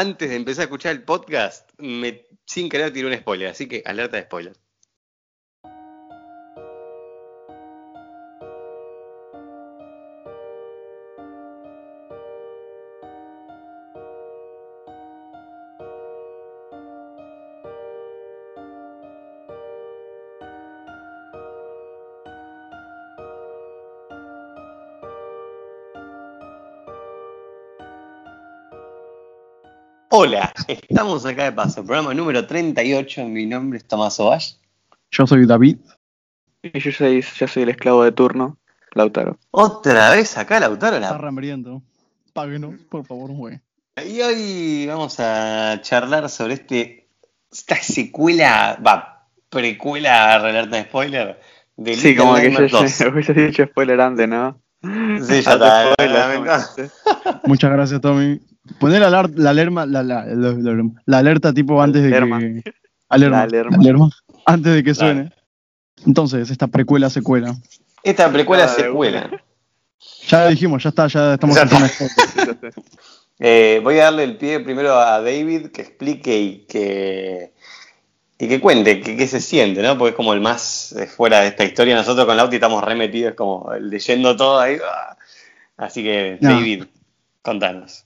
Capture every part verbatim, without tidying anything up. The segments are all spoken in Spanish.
antes de empezar a escuchar el podcast, me, sin querer tiré un spoiler, así que alerta de spoiler. Hola, estamos acá de paso, programa número treinta y ocho, mi nombre es Tomás Oval. Yo soy David. Y yo soy, yo soy el esclavo de turno, Lautaro. Otra vez acá Lautaro. La... Está remeriendo, páguenos, por favor, güey. Y hoy vamos a charlar sobre este esta secuela, va, precuela, alerta de spoiler. De sí, Little como Nightmares que yo, yo hubiese dicho spoiler antes, ¿no? Sí, ya está. Muchas gracias, Tommy. Poner la, la, la, alerma, la, la, la, la, la alerta tipo antes de alerma. que alerma, alerma. alerma antes de que suene. Dale. Entonces, esta precuela secuela. Esta precuela ah, secuela. Ya dijimos, ya está, ya estamos en una eh, voy a darle el pie primero a David que explique y que y que cuente qué se siente, ¿no? Porque es como el más fuera de esta historia. Nosotros con Lauti estamos remetidos como leyendo todo ahí. Así que no. David, contanos.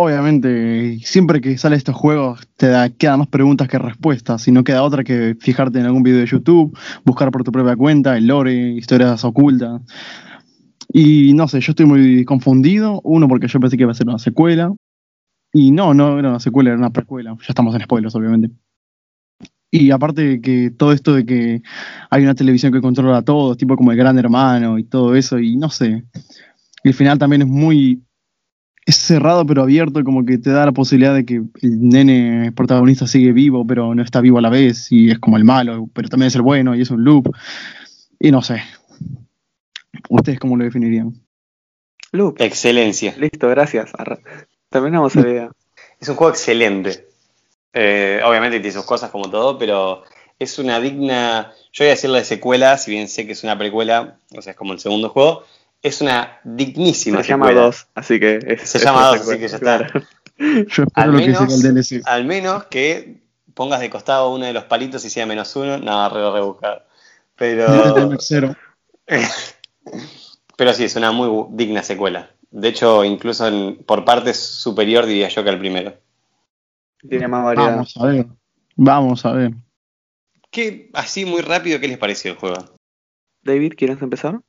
Obviamente, siempre que sale estos juegos te da, quedan más preguntas que respuestas y no queda otra que fijarte en algún video de YouTube, buscar por tu propia cuenta, el lore, historias ocultas. Y no sé, yo estoy muy confundido, uno porque yo pensé que iba a ser una secuela, y no, no era una secuela, era una precuela, ya estamos en spoilers obviamente. Y aparte de que todo esto de que hay una televisión que controla a todos, tipo como el Gran Hermano y todo eso, y no sé, el final también es muy... Es cerrado pero abierto, como que te da la posibilidad de que el nene protagonista sigue vivo, pero no está vivo a la vez, y es como el malo, pero también es el bueno, y es un loop, y no sé. ¿Ustedes cómo lo definirían? Loop. Excelencia. Listo, gracias. También vamos a ver. Es un juego excelente. Eh, obviamente tiene sus cosas como todo, pero es una digna... Yo voy a decirle de secuela, si bien sé que es una precuela, o sea, es como el segundo juego... Es una dignísima Se secuela. llama dos, así que... Es, se es llama dos, así que ya está. Yo al, menos, que el D L C. Al menos que pongas de costado uno de los palitos y sea menos uno. No, re rebuscado. Pero... cero. Pero sí, es una muy digna secuela. De hecho, incluso en, por parte superior diría yo que el primero. Tiene más variedad. Vamos a ver. Vamos a ver. ¿Qué, así muy rápido, qué les pareció el juego? David, ¿quieres empezar?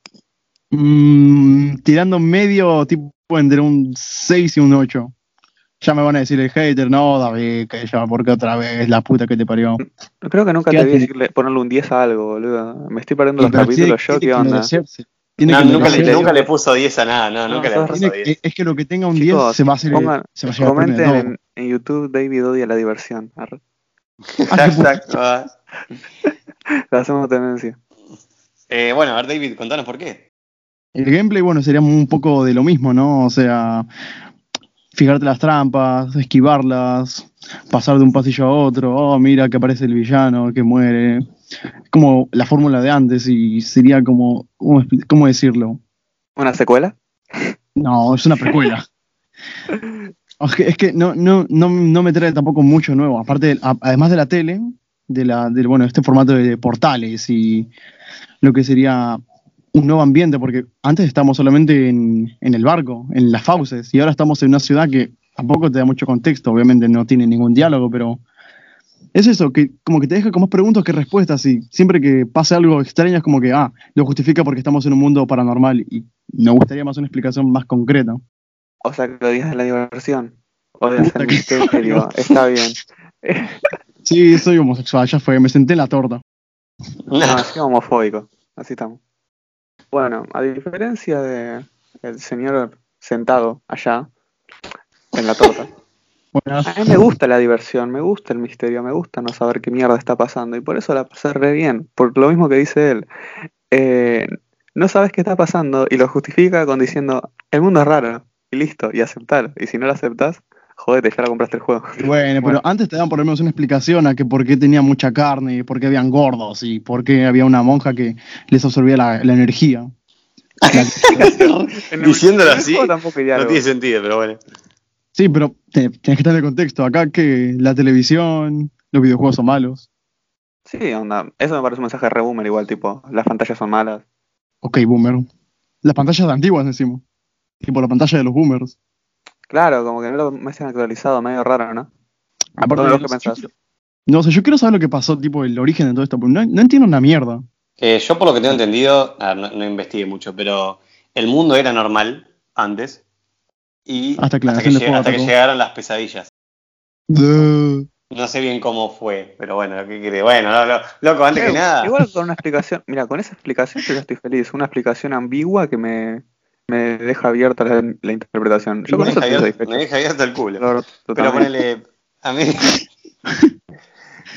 Mm, tirando medio tipo entre un seis y un ocho. Ya me van a decir el hater, no, David, que ya, porque otra vez, la puta que te parió. Creo que nunca te vi decirle, ponerle un diez a algo, boludo. Me estoy parando los capítulos yo, ¿qué onda? No, nunca, le, nunca le puso diez a nada, no, no nunca le puso diez. Es que lo que tenga un Chicos, diez se va a hacer. Pongan, se va a comenten primero, en, no. en YouTube, David odia la diversión. Hashtag. Lo hacemos tendencia. Eh, bueno, a ver, David, contanos por qué. El gameplay, bueno, sería un poco de lo mismo, ¿no? O sea, fijarte las trampas, esquivarlas, pasar de un pasillo a otro, oh, mira que aparece el villano, que muere. Es como la fórmula de antes y sería como, ¿cómo decirlo? ¿Una secuela? No, es una precuela. Es que no, no, no, no me trae tampoco mucho nuevo, aparte, además de la tele, de la, del, bueno, este formato de portales y lo que sería... un nuevo ambiente, porque antes estábamos solamente en, en el barco, en las fauces, y ahora estamos en una ciudad que tampoco te da mucho contexto, obviamente no tiene ningún diálogo, pero es eso, que como que te deja con más preguntas que respuestas, y siempre que pase algo extraño es como que, ah, lo justifica porque estamos en un mundo paranormal, y me gustaría más una explicación más concreta. O sea, que odias la diversión, odias el misterio, está bien. Sí, soy homosexual, ya fue, me senté en la torta. No, es que homofóbico, así estamos. Bueno, a diferencia de el señor sentado allá, en la torta, Buenas. A mí me gusta la diversión, me gusta el misterio, me gusta no saber qué mierda está pasando, y por eso la pasé re bien, por lo mismo que dice él, eh, no sabes qué está pasando, y lo justifica con diciendo, el mundo es raro, y listo, y aceptar, y si no lo aceptás, jodete, ya la compraste el juego. Bueno, bueno, pero antes te daban por lo menos una explicación a que por qué tenía mucha carne, y por qué habían gordos, y por qué había una monja que les absorbía la, la energía. Diciéndolo así, no tiene sentido, pero bueno. Sí, pero tienes que estar en el contexto. Acá que la televisión, los videojuegos son malos. Sí, onda. Eso me parece un mensaje re boomer igual, tipo, las pantallas son malas. Ok, boomer. Las pantallas antiguas, decimos. Tipo, la pantalla de los boomers. Claro, como que no lo me han actualizado, medio raro, ¿no? Aparte de lo que pensás. No sé, yo quiero saber lo que pasó, tipo, el origen de todo esto, porque no, no entiendo una mierda. Eh, yo por lo que tengo entendido, ah, no, no investigué mucho, pero el mundo era normal antes y hasta, hasta, que, lleg- hasta que llegaron las pesadillas. Duh. No sé bien cómo fue, pero bueno, ¿qué querés? Bueno, no, no, loco, antes pero, que nada. Igual con una explicación, mira, con esa explicación yo estoy feliz, una explicación ambigua que me, me deja abierta la, la interpretación. Yo me, con deja eso abierto, me deja abierto el culo. Claro, pero ponele, a mí...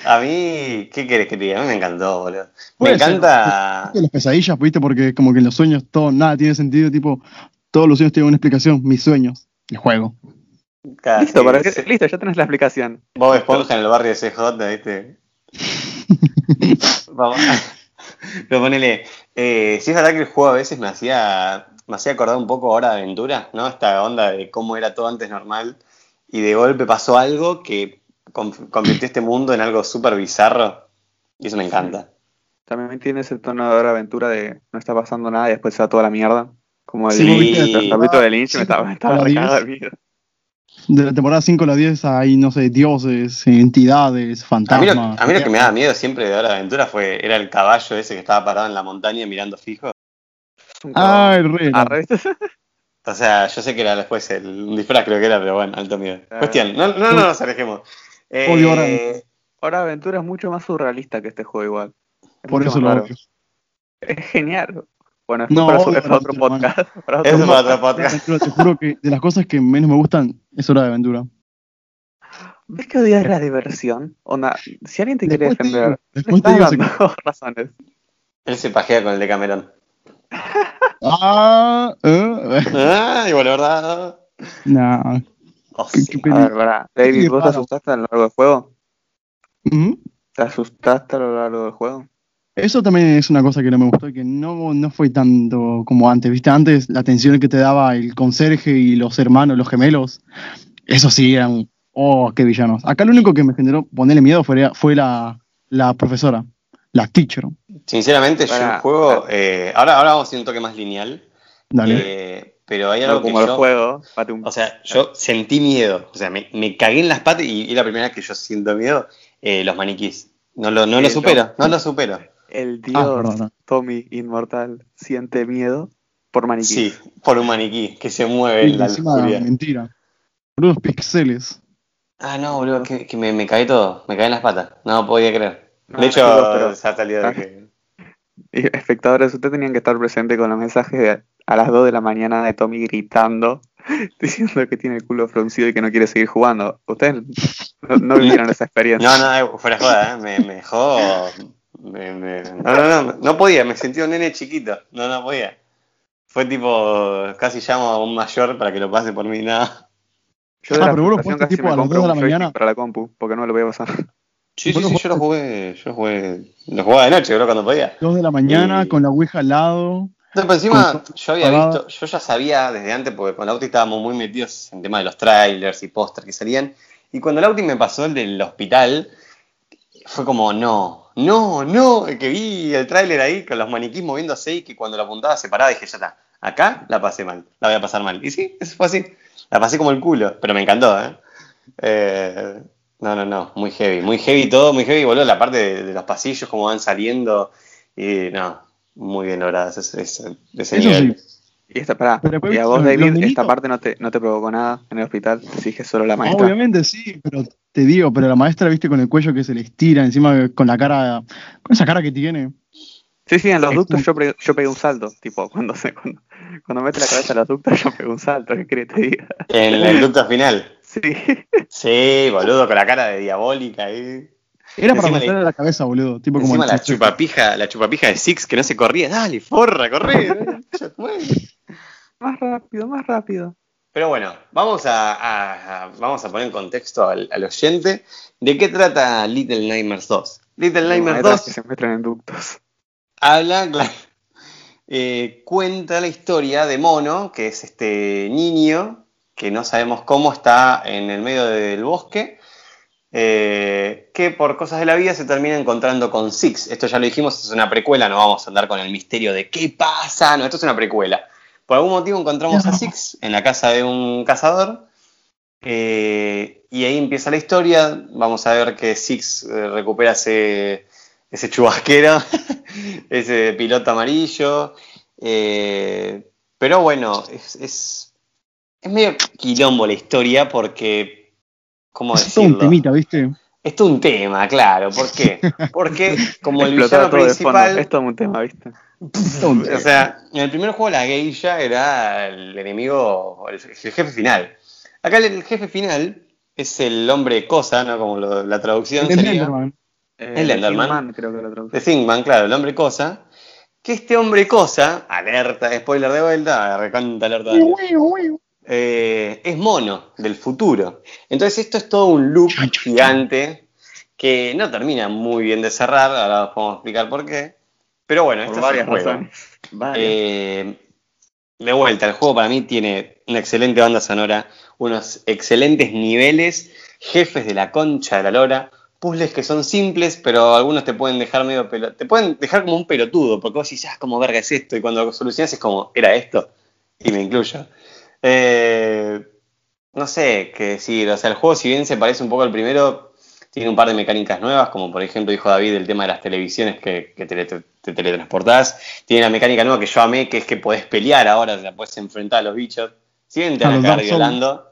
A mí, ¿qué querés que te diga? A mí me encantó, boludo. Me encanta... Las pesadillas, ¿viste? Porque como que en los sueños todo, nada tiene sentido, tipo, todos los sueños tienen una explicación, mis sueños, el juego. Casi. Listo, para que, listo, ya tenés la explicación. Bob Esponja en el barrio de C J, ¿viste? Vamos. Pero ponele, eh, si es verdad que el juego a veces me hacía, me hacía acordar un poco a Hora de Aventura, ¿no? Esta onda de cómo era todo antes normal y de golpe pasó algo que... convirtió este mundo en algo súper bizarro y eso me encanta. También tiene ese tono de Hora de Aventura de no está pasando nada y después se da toda la mierda, como el capítulo de Lynch. Me estaba recargado de miedo. De la temporada cinco a la diez hay, no sé, dioses, entidades, fantasmas. A mí lo, a mí lo que me daba miedo siempre de Hora de Aventura fue era el caballo ese que estaba parado en la montaña mirando fijo. Ah, el rey. O sea, yo sé que era después el, un disfraz, creo que era, pero bueno, alto miedo. Cuestión, no, no, no nos alejemos. Eh, Hora de Aventura es mucho más surrealista que este juego igual. Es por eso lo odio. Es genial. Bueno, no, para, eso, es para otro podcast. Para otro eso es para otro podcast. Te juro que de las cosas que menos me gustan es Hora de Aventura. ¿Ves que odias la diversión? Onda, si alguien te quiere defender, después te digo dos razones. Él se pajea con el Decamerón. Ah, eh. ah, igual, la verdad. Nah. Oh, ¿Qué, sí. qué a ver, pará. David, ¿vos te asustaste a lo largo del juego? ¿Mm? ¿Te asustaste a lo largo del juego? Eso también es una cosa que no me gustó y que no, no fue tanto como antes. ¿Viste? Antes la atención que te daba el conserje y los hermanos, los gemelos, eso sí eran, oh, qué villanos. Acá lo único que me generó ponerle miedo fue, fue la, la profesora, la teacher. Sinceramente, bueno, yo el juego, eh, ahora, ahora vamos a hacer un toque más lineal. Dale. Eh, Pero hay algo no, como que el yo, juego, o sea, yo sentí miedo, o sea, me, me cagué en las patas y, y la primera vez que yo siento miedo, eh, los maniquís, no lo, no lo supero, no lo supero. El dios ah, Tommy Inmortal siente miedo por maniquí. Sí, por un maniquí que se mueve sí, en la oscuridad. Mentira, por unos pixeles. Ah, no, boludo, que, que me, me cagué todo, me cagué en las patas, no podía creer. No, de hecho, no, pero, se ha salido de que... Espectadores, ustedes tenían que estar presentes con los mensajes de... a las dos de la mañana de Tommy gritando, diciendo que tiene el culo fruncido y que no quiere seguir jugando. Ustedes no, no vivieron esa experiencia. No, no, fuera joda, ¿eh? me, me dejó... Me, me, no, no, no, no podía, me sentí un nene chiquito, no, no podía. Fue tipo, casi llamo a un mayor para que lo pase por mí, nada. Yo de ah, la pero vos casi tipo me a las dos de la mañana para la compu, porque no lo voy a pasar. Sí, sí, sí, yo lo jugué, yo jugué, lo jugaba de noche, creo, cuando podía. Dos de la mañana, y... con la ouija al lado... No, pero encima yo había visto, yo ya sabía desde antes, porque con Lauti estábamos muy metidos en tema de los trailers y póster que salían, y cuando Lauti me pasó el del hospital, fue como no, no, no, que vi el trailer ahí con los maniquís moviéndose y que cuando la apuntaba se paraba, dije ya está, acá la pasé mal, la voy a pasar mal. Y sí, eso fue así, la pasé como el culo, pero me encantó, ¿eh? eh no, no, no, muy heavy, muy heavy todo, muy heavy, boludo, la parte de, de los pasillos, cómo van saliendo, y no... Muy bien logradas ese, ese, ese nivel. Sí. Y esta, pará, y a vos, David, esta parte no te, no te provocó nada en el hospital, te dije solo la maestra. Obviamente sí, pero te digo, pero la maestra, viste, con el cuello que se le estira, encima con la cara, con esa cara que tiene. Sí, sí, en los ductos yo pegué, yo pegué un salto, tipo, cuando se cuando, cuando mete la cabeza en los ductos yo pegué un salto, ¿qué querés que te diga? En el ducto final. Sí. Sí, boludo, con la cara de diabólica ahí. Era para meterle a la cabeza, boludo. Tipo como la chupapija, la chupapija de Six que no se corría. Dale, forra, corre. Más rápido, más rápido. Pero bueno, vamos a, a, a, vamos a poner en contexto al, al oyente. ¿De qué trata Little Nightmares dos? Little Nightmares dos. Que se meten en ductos. Habla, claro. Eh, cuenta la historia de Mono, que es este niño que no sabemos cómo está en el medio del bosque, eh, que por cosas de la vida se termina encontrando con Six. Esto ya lo dijimos, es una precuela, no vamos a andar con el misterio de qué pasa, no, esto es una precuela. Por algún motivo encontramos a Six en la casa de un cazador, eh, y ahí empieza la historia. Vamos a ver que Six eh, recupera ese, ese chubasquero, ese piloto amarillo, eh, pero bueno, es, es, es medio quilombo la historia porque, ¿cómo decirlo? Es todo un temita, ¿viste? Es todo un tema, claro, ¿por qué? Porque como el villano principal... Es todo un tema, ¿viste? O sea, en el primer juego la geisha era el enemigo, el jefe final. Acá el jefe final es el hombre cosa, ¿no? Como lo, la traducción el sería... Enderman. Eh, el Enderman. Enderman, creo que la traducción. El Thinkman, claro, el hombre cosa. Que este hombre cosa, alerta, spoiler de vuelta, reconta alerta de vuelta, eh, es mono del futuro. Entonces esto es todo un loop gigante que no termina muy bien de cerrar, ahora os podemos explicar por qué. Pero bueno, esto es un juego. Eh, de vuelta, el juego para mí tiene una excelente banda sonora, unos excelentes niveles, jefes de la concha de la lora, puzzles que son simples, pero algunos te pueden dejar medio pelotudo, te pueden dejar como un pelotudo, porque vos decís, ah, como verga es esto, y cuando lo solucionás es como, era esto, y me incluyo. Eh, no sé qué decir, o sea, el juego si bien se parece un poco al primero... Tiene un par de mecánicas nuevas, como por ejemplo dijo David, el tema de las televisiones que, que te, te, te teletransportás. Tiene una mecánica nueva que yo amé, que es que podés pelear ahora, la podés enfrentar a los bichos. Si te entran a, a cagar violando,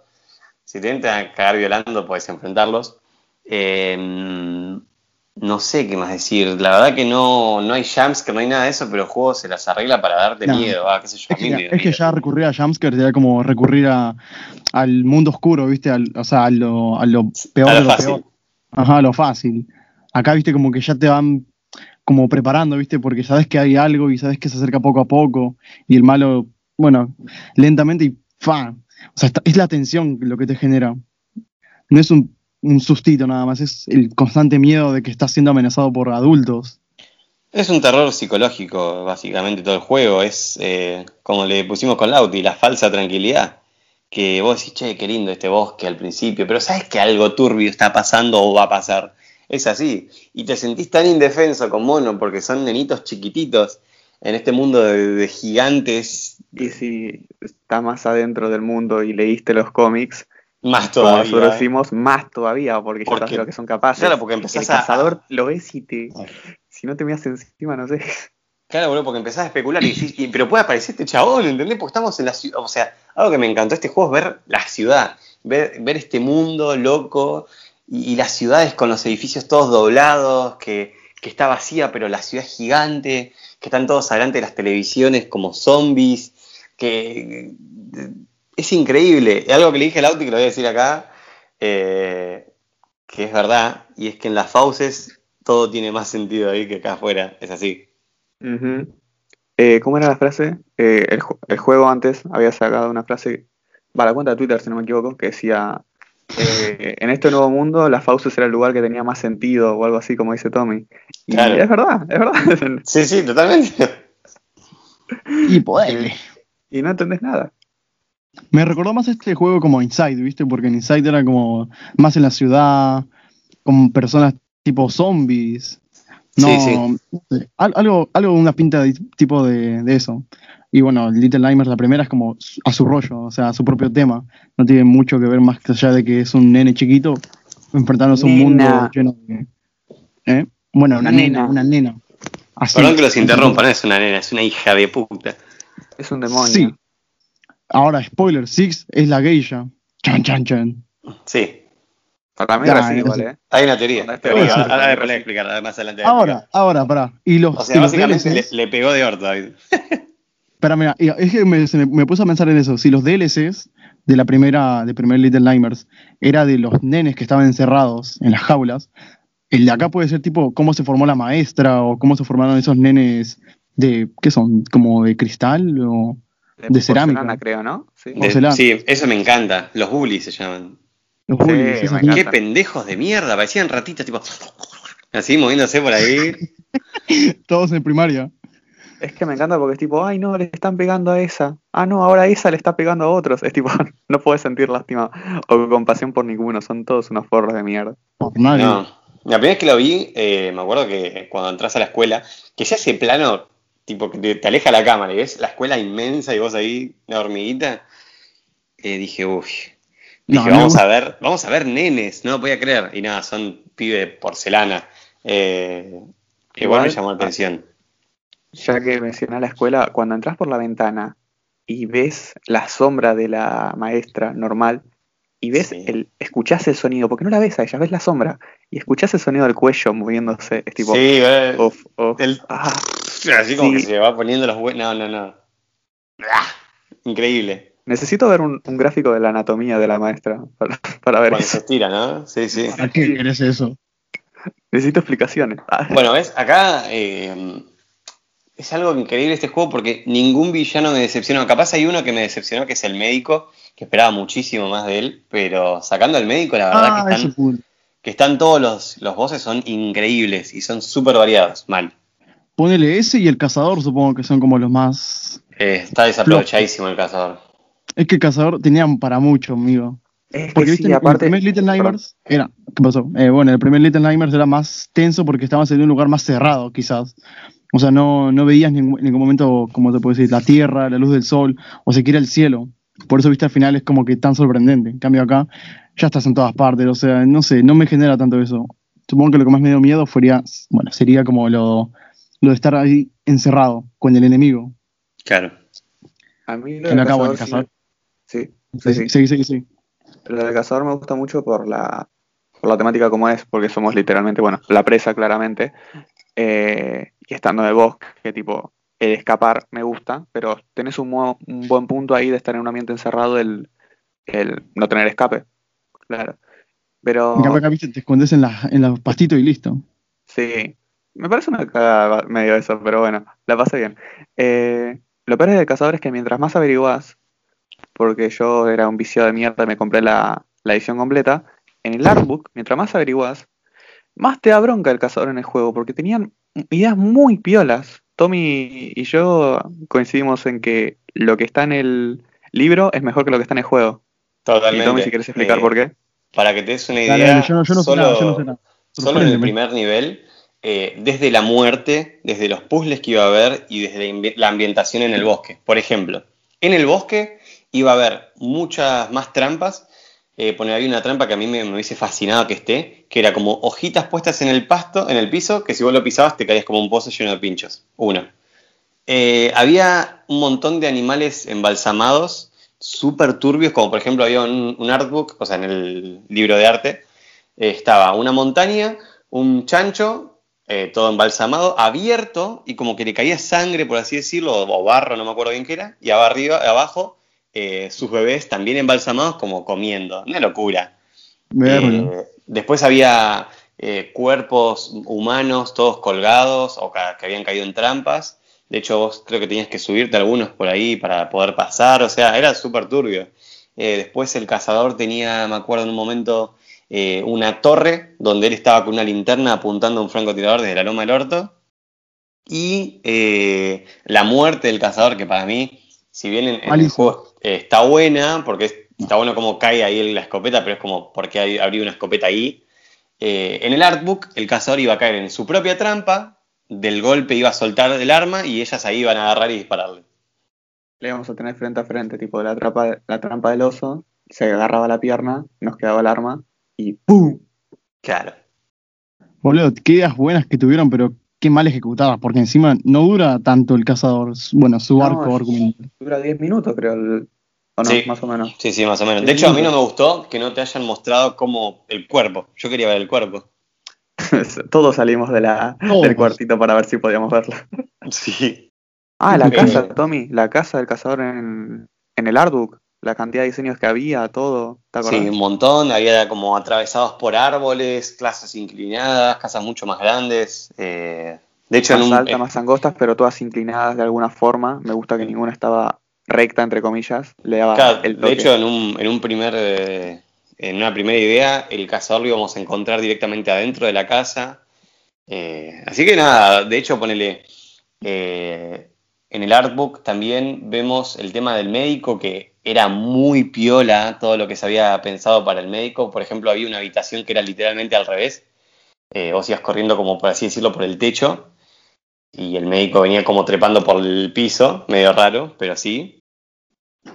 si te entran a cagar violando, podés enfrentarlos. Eh, no sé qué más decir. La verdad que no, no hay jumpscare, no hay nada de eso, pero el juego se las arregla para darte no. miedo. Ah, qué sé yo, es, que, mí, es que ya recurrir a jumpscare sería como recurrir a, al mundo oscuro, ¿viste? Al, o sea, a lo, a lo peor a lo de lo fácil. Peor. Ajá, lo fácil. Acá, viste, como que ya te van como preparando, viste, porque sabes que hay algo y sabes que se acerca poco a poco. Y el malo, bueno, lentamente y fa. O sea, es la tensión lo que te genera. No es un, un sustito nada más, es el constante miedo de que estás siendo amenazado por adultos. Es un terror psicológico, básicamente, todo el juego. Es, eh, como le pusimos con Lauti, la falsa tranquilidad. Que vos decís, che, qué lindo este bosque al principio, pero sabes que algo turbio está pasando o va a pasar. Es así. Y te sentís tan indefenso con mono porque son nenitos chiquititos en este mundo de, de gigantes. Y si está más adentro del mundo y leíste los cómics, más todavía. Como nosotros decimos, más todavía, porque ¿Por ya sabes lo que son capaces. Claro, porque empezás El a... cazador lo ves y te... Ay. Si no te miras encima, no sé... Claro, boludo, porque empezás a especular y decís, y, pero puede aparecer este chabón, ¿entendés? Porque estamos en la ciudad, o sea, algo que me encantó este juego es ver la ciudad, ver, ver este mundo loco y, y las ciudades con los edificios todos doblados, que, que está vacía, pero la ciudad es gigante, que están todos adelante de las televisiones como zombies, que es increíble. Algo que le dije a Lauti, que lo voy a decir acá, eh, que es verdad, y es que en las fauces todo tiene más sentido ahí que acá afuera, es así. Uh-huh. Eh, ¿Cómo era la frase? Eh, el, el juego antes había sacado una frase para la cuenta de Twitter, si no me equivoco, que decía eh, en este nuevo mundo las fauces era el lugar que tenía más sentido o algo así, como dice Tommy. Y claro. es verdad, es verdad. Sí, sí, totalmente. Y poderle. Y no entendés nada. Me recordó más este juego como Inside, ¿viste? Porque en Inside era como más en la ciudad, con personas tipo zombies. No, sí, sí. Algo, algo una pinta de tipo de, de eso. Y bueno, Little Nightmares, la primera, es como a su rollo, o sea, a su propio tema. No tiene mucho que ver más allá de que es un nene chiquito enfrentándose a un mundo lleno de... ¿Eh? Bueno, una nena, nena una nena. Así. Perdón que los interrumpa, no es una nena, es una hija de puta. Es un demonio. Sí. Ahora, spoiler, Six es la geisha. Chan, chan, chan. Sí. Para mí ahora sí, igual, ¿eh? Hay una teoría. Una teoría. Sí, sí, ahora después la explicar, más adelante. Ahora, ahora, pará. Y los, o sea, y básicamente los D L Cs, le, le pegó de orto, David. Pará, mira, es que me, me, me puse a pensar en eso. Si los D L Cs de la primera, de primer Little Nightmares, era de los nenes que estaban encerrados en las jaulas, el de acá puede ser tipo cómo se formó la maestra o cómo se formaron esos nenes de, ¿qué son? ¿Como de cristal o de, de cerámica? Creo, ¿no? Sí. De, sí, eso me encanta. Los bullies se llaman. Uy, sí, qué pendejos de mierda, parecían ratitas tipo así moviéndose por ahí. Todos en primaria. Es que me encanta porque es tipo, ay no, le están pegando a esa. Ah no, ahora esa le está pegando a otros. Es tipo, no puedes sentir lástima o compasión por ninguno, son todos unos forros de mierda. No, la primera vez que lo vi, eh, me acuerdo que cuando entras a la escuela, que ya ese plano, tipo, que te aleja la cámara y ves la escuela inmensa y vos ahí, la hormiguita, eh, dije, uff. Dije, no, vamos no. a ver, vamos a ver nenes, no lo podía creer. Y nada, son pibe de porcelana. Eh, igual me llamó la atención. Ya que mencionás la escuela, cuando entras por la ventana y ves la sombra de la maestra normal, y ves sí. el, escuchás el sonido, porque no la ves a ella, ves la sombra, y escuchás el sonido del cuello moviéndose, es tipo, sí, eh, off, off, el, ah, así como sí. que se va poniendo los huevos. No, no, no. ¡Ah! Increíble. Necesito ver un, un gráfico de la anatomía de la maestra para, para ver cuando eso. Se estira, ¿no? Sí, sí. ¿Para qué querés eso? Necesito explicaciones. Bueno, ¿ves? Acá eh, es algo increíble este juego porque ningún villano me decepcionó. Capaz hay uno que me decepcionó, que es el médico, que esperaba muchísimo más de él, pero sacando al médico, la verdad ah, que, están, cool. que están todos los, los bosses son increíbles y son súper variados. Mal. Ponele ese y el cazador, supongo que son como los más... Eh, está desaprovechadísimo el cazador. Es que el cazador tenían para mucho, amigo. Es porque viste, sí, aparte, el primer Little Nightmares era... ¿Qué pasó? Eh, bueno, el primer Little Nightmares era más tenso porque estabas en un lugar más cerrado, quizás. O sea, no, no veías en ningún, ningún momento, como te puedo decir, la tierra, la luz del sol, o siquiera el cielo. Por eso, viste, al final es como que tan sorprendente. En cambio acá, ya estás en todas partes. O sea, no sé, no me genera tanto eso. Supongo que lo que más me dio miedo fuera, bueno, sería como lo, lo de estar ahí encerrado con el enemigo. Claro. A mí lo que no acabo de cazar. Sí, sí, sí, sí, sí, sí. Lo del cazador me gusta mucho por la por la temática como es, porque somos literalmente, bueno, la presa claramente, eh, y estando en el bosque, tipo, el escapar me gusta, pero tenés un, mo- un buen punto ahí de estar en un ambiente encerrado, el, el no tener escape, claro. Pero... En cambio acá, viste, te escondes en la, en los pastitos y listo. Sí, me parece una cagada medio eso, pero bueno, la pasé bien. Eh, lo peor del cazador es que mientras más averiguás, porque yo era un viciado de mierda y me compré la, la edición completa, en el artbook, mientras más averiguás, más te da bronca el cazador en el juego, porque tenían ideas muy piolas. Tommy y yo coincidimos en que lo que está en el libro es mejor que lo que está en el juego. Totalmente. Y Tommy, si quieres explicar eh, por qué. Para que te des una idea, Dale, yo no, yo no solo, nada, yo no nada. solo en el primer nivel, eh, desde la muerte, desde los puzzles que iba a haber y desde la ambientación en el bosque. Por ejemplo, en el bosque... iba a haber muchas más trampas. Eh, poner ahí una trampa que a mí me, me hubiese fascinado que esté, que era como hojitas puestas en el pasto, en el piso, que si vos lo pisabas te caías como un pozo lleno de pinchos. Uno. Eh, había un montón de animales embalsamados, súper turbios, como por ejemplo había un, un artbook, o sea, en el libro de arte, eh, estaba una montaña, un chancho, eh, todo embalsamado, abierto, y como que le caía sangre, por así decirlo, o, o barro, no me acuerdo bien qué era, y arriba, abajo... Eh, sus bebés también embalsamados como comiendo, una locura. Eh, después había eh, cuerpos humanos todos colgados o ca- que habían caído en trampas. De hecho vos creo que tenías que subirte algunos por ahí para poder pasar, o sea, era súper turbio. Eh, después el cazador tenía, me acuerdo en un momento, eh, una torre donde él estaba con una linterna apuntando a un francotirador desde la loma del orto. Y eh, la muerte del cazador, que para mí, si bien en, en el juego eh, está buena, porque es, está bueno como cae ahí la escopeta, pero es como porque hay, abrí una escopeta ahí. Eh, en el artbook, el cazador iba a caer en su propia trampa, del golpe iba a soltar el arma y ellas ahí iban a agarrar y dispararle. Le íbamos a tener frente a frente, tipo la trampa, la trampa del oso, se agarraba la pierna, nos quedaba el arma y ¡pum! Claro. Boludo, qué ideas buenas que tuvieron, pero... qué mal ejecutada, porque encima no dura tanto el cazador, bueno, su no, arco argumental. Dura diez minutos, creo, el, o no, sí, más o menos. Sí, sí, más o menos. De hecho, minutos. A mí no me gustó que no te hayan mostrado como el cuerpo. Yo quería ver el cuerpo. Todos salimos de la, del cuartito para ver si podíamos verlo. Sí. Ah, la casa, Tommy, la casa del cazador en, en el artbook. La cantidad de diseños que había, todo. Sí, un montón. Había como atravesados por árboles, casas inclinadas, casas mucho más grandes. Eh, de hecho, más en un, altas, eh, más angostas, pero todas inclinadas de alguna forma. Me gusta que ninguna estaba recta, entre comillas. Le daba claro, el toque. De hecho, en un, en un primer, eh, en una primera idea, el cazador lo íbamos a encontrar directamente adentro de la casa. Eh, así que nada, de hecho, ponele... Eh, En el artbook también vemos el tema del médico, que era muy piola todo lo que se había pensado para el médico. Por ejemplo, había una habitación que era literalmente al revés. Eh, vos ibas corriendo, como por así decirlo, por el techo. Y el médico venía como trepando por el piso, medio raro, pero sí.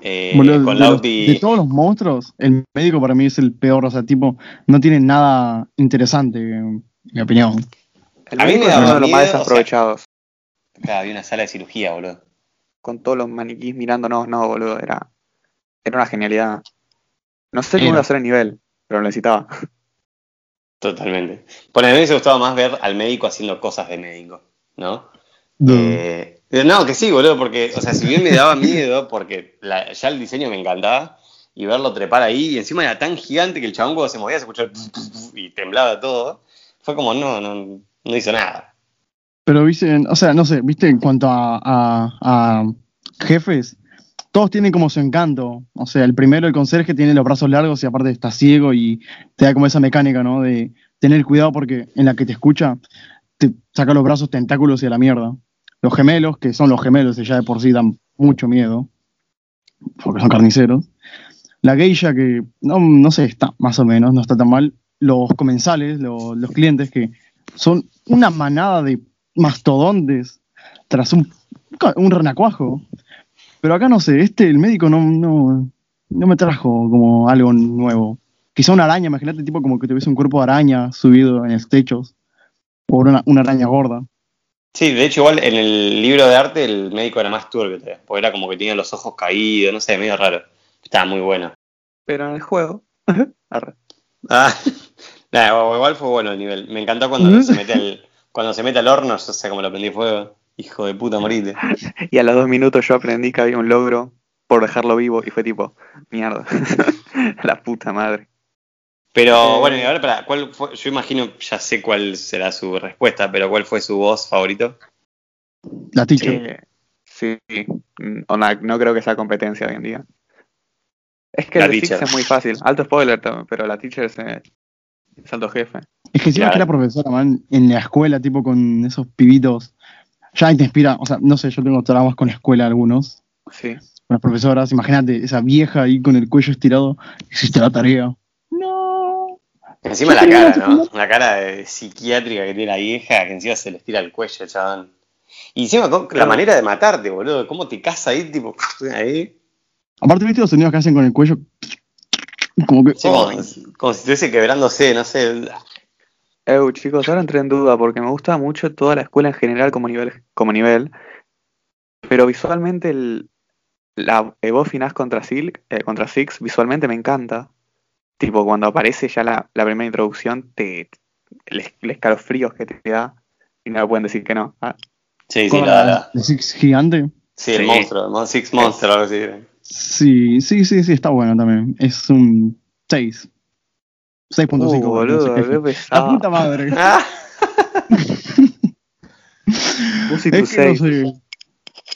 Eh, Boludo, con de, Lauti... de todos los monstruos, el médico para mí es el peor. O sea, tipo, no tiene nada interesante, en mi opinión. El a mí me da uno de los más desaprovechados. O sea, había una sala de cirugía, boludo. Con todos los maniquís mirándonos, no, boludo, era, era una genialidad. No sé cómo iba a hacer el nivel, pero lo necesitaba. Totalmente. Por a mí me hubiese gustado más ver al médico haciendo cosas de médico, ¿no? Eh, no, que sí, boludo, porque, o sea, si bien me daba miedo, porque la, ya el diseño me encantaba, y verlo trepar ahí, y encima era tan gigante que el chabón cuando se movía se escuchaba y temblaba todo. Fue como, no, no, no hizo nada. Pero viste, o sea, no sé, viste, en cuanto a, a, a jefes, todos tienen como su encanto. O sea, el primero, el conserje, tiene los brazos largos y aparte está ciego y te da como esa mecánica, ¿no? De tener cuidado porque en la que te escucha, te saca los brazos, tentáculos y a la mierda. Los gemelos, que son los gemelos, ya de por sí dan mucho miedo, porque son carniceros. La geisha, que no, no sé, está más o menos, no está tan mal. Los comensales, los, los clientes, que son una manada de mastodontes tras un, un renacuajo. Pero acá no sé, este, el médico no, no, no me trajo como algo nuevo. Quizá una araña, imagínate, tipo como que tuviese un cuerpo de araña subido en los techos, o una, una araña gorda. Sí, de hecho igual en el libro de arte el médico era más turbio todavía, porque era como que tenía los ojos caídos, no sé, medio raro. Estaba muy bueno. Pero en el juego ah, nada, igual fue bueno el nivel. Me encantó cuando se mete el Cuando se mete al horno, yo sé cómo lo prendí fuego. Hijo de puta, morite. Y a los dos minutos yo aprendí que había un logro por dejarlo vivo y fue tipo, mierda. La puta madre. Pero eh, bueno, y ahora para, ¿cuál fue? Yo imagino, ya sé cuál será su respuesta, pero ¿cuál fue su voz favorito? La Ticho. Eh, sí, no, no creo que sea competencia hoy en día. Es que la Ticho es muy fácil. Alto spoiler también, pero la Ticho es... Eh, Es alto jefe. Es que encima claro. Que era profesora, man, en la escuela, tipo con esos pibitos. Ya te inspira, o sea, no sé, yo tengo traumas con la escuela algunos. Sí. Con las profesoras, imagínate, esa vieja ahí con el cuello estirado, hiciste la tarea. No. Encima la cara, ¿no? Final. Una cara de psiquiátrica que tiene la vieja, que encima se le estira el cuello, chabón. Y encima con claro. La manera de matarte, boludo, cómo te casa ahí, tipo, ahí. Aparte, viste los sonidos que hacen con el cuello. Como, que, sí, oh, como, como si estuviese quebrándose, no sé. Eu, chicos, ahora entré en duda porque me gusta mucho toda la escuela en general como nivel, como nivel. Pero visualmente el, la Evo Finaz contra, Silk, eh, contra Six visualmente me encanta. Tipo, cuando aparece ya la, la primera introducción, te, te les, les escalofríos que te da y no pueden decir que no. Ah. Sí, sí, la, la, la Six gigante. Sí, el sí. monstruo, el Six Monster, algo así. Sí, sí, sí, sí, está bueno también. Es un seis. seis punto cinco. Uh, boludo, qué pesado. La puta madre. Ah. Es que seis. No sé.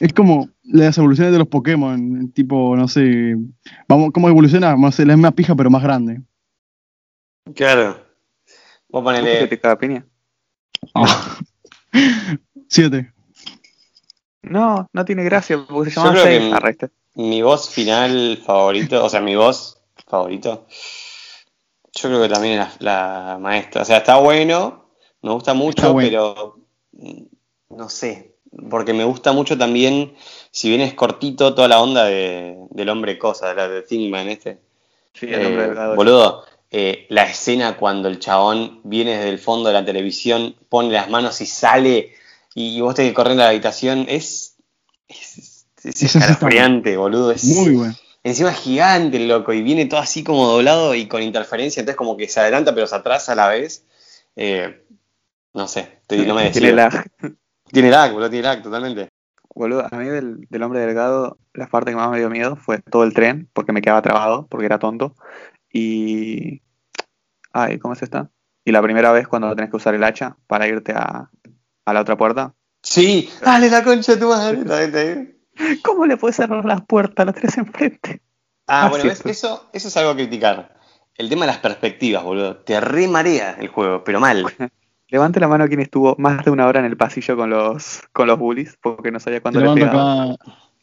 Es como las evoluciones de los Pokémon. Tipo, no sé. Vamos, ¿cómo evoluciona? No sé, la misma pija, pero más grande. Claro. Vos ponele. ¿Te caga piña? siete. No, no tiene gracia, porque se llama seis. Arresta. Mi voz final favorito, o sea, mi voz favorito, yo creo que también la, la maestra. O sea, está bueno, me gusta mucho, bueno. Pero no sé, porque me gusta mucho también, si bien es cortito, toda la onda de, del hombre cosa, la de Thin Man este. Sí, el eh, hombre delgado. Boludo, eh, la escena cuando el chabón viene desde el fondo de la televisión, pone las manos y sale, y vos tenés que correr a la habitación, es... es Es escalofriante, boludo. Es, muy bueno. Encima es gigante el loco y viene todo así como doblado y con interferencia, entonces como que se adelanta pero se atrasa a la vez. Eh, no sé, estoy, no me decido. Tiene lag. Tiene lag, boludo, tiene lag, totalmente. Boludo, a mí del, del hombre delgado, la parte que más me dio miedo fue todo el tren, porque me quedaba trabado, porque era tonto. Y. Ay, ¿cómo es esta? Y la primera vez cuando tenés que usar el hacha para irte a, a la otra puerta. Sí, dale la concha de tu madre. ¿Cómo le puedes cerrar las puertas a los tres enfrente? Ah, así bueno, ves, eso, eso es algo a criticar. El tema de las perspectivas, boludo. Te remarea el juego, pero mal. Levante la mano quien estuvo más de una hora en el pasillo con los con los bullies, porque no sabía cuándo le pegaba.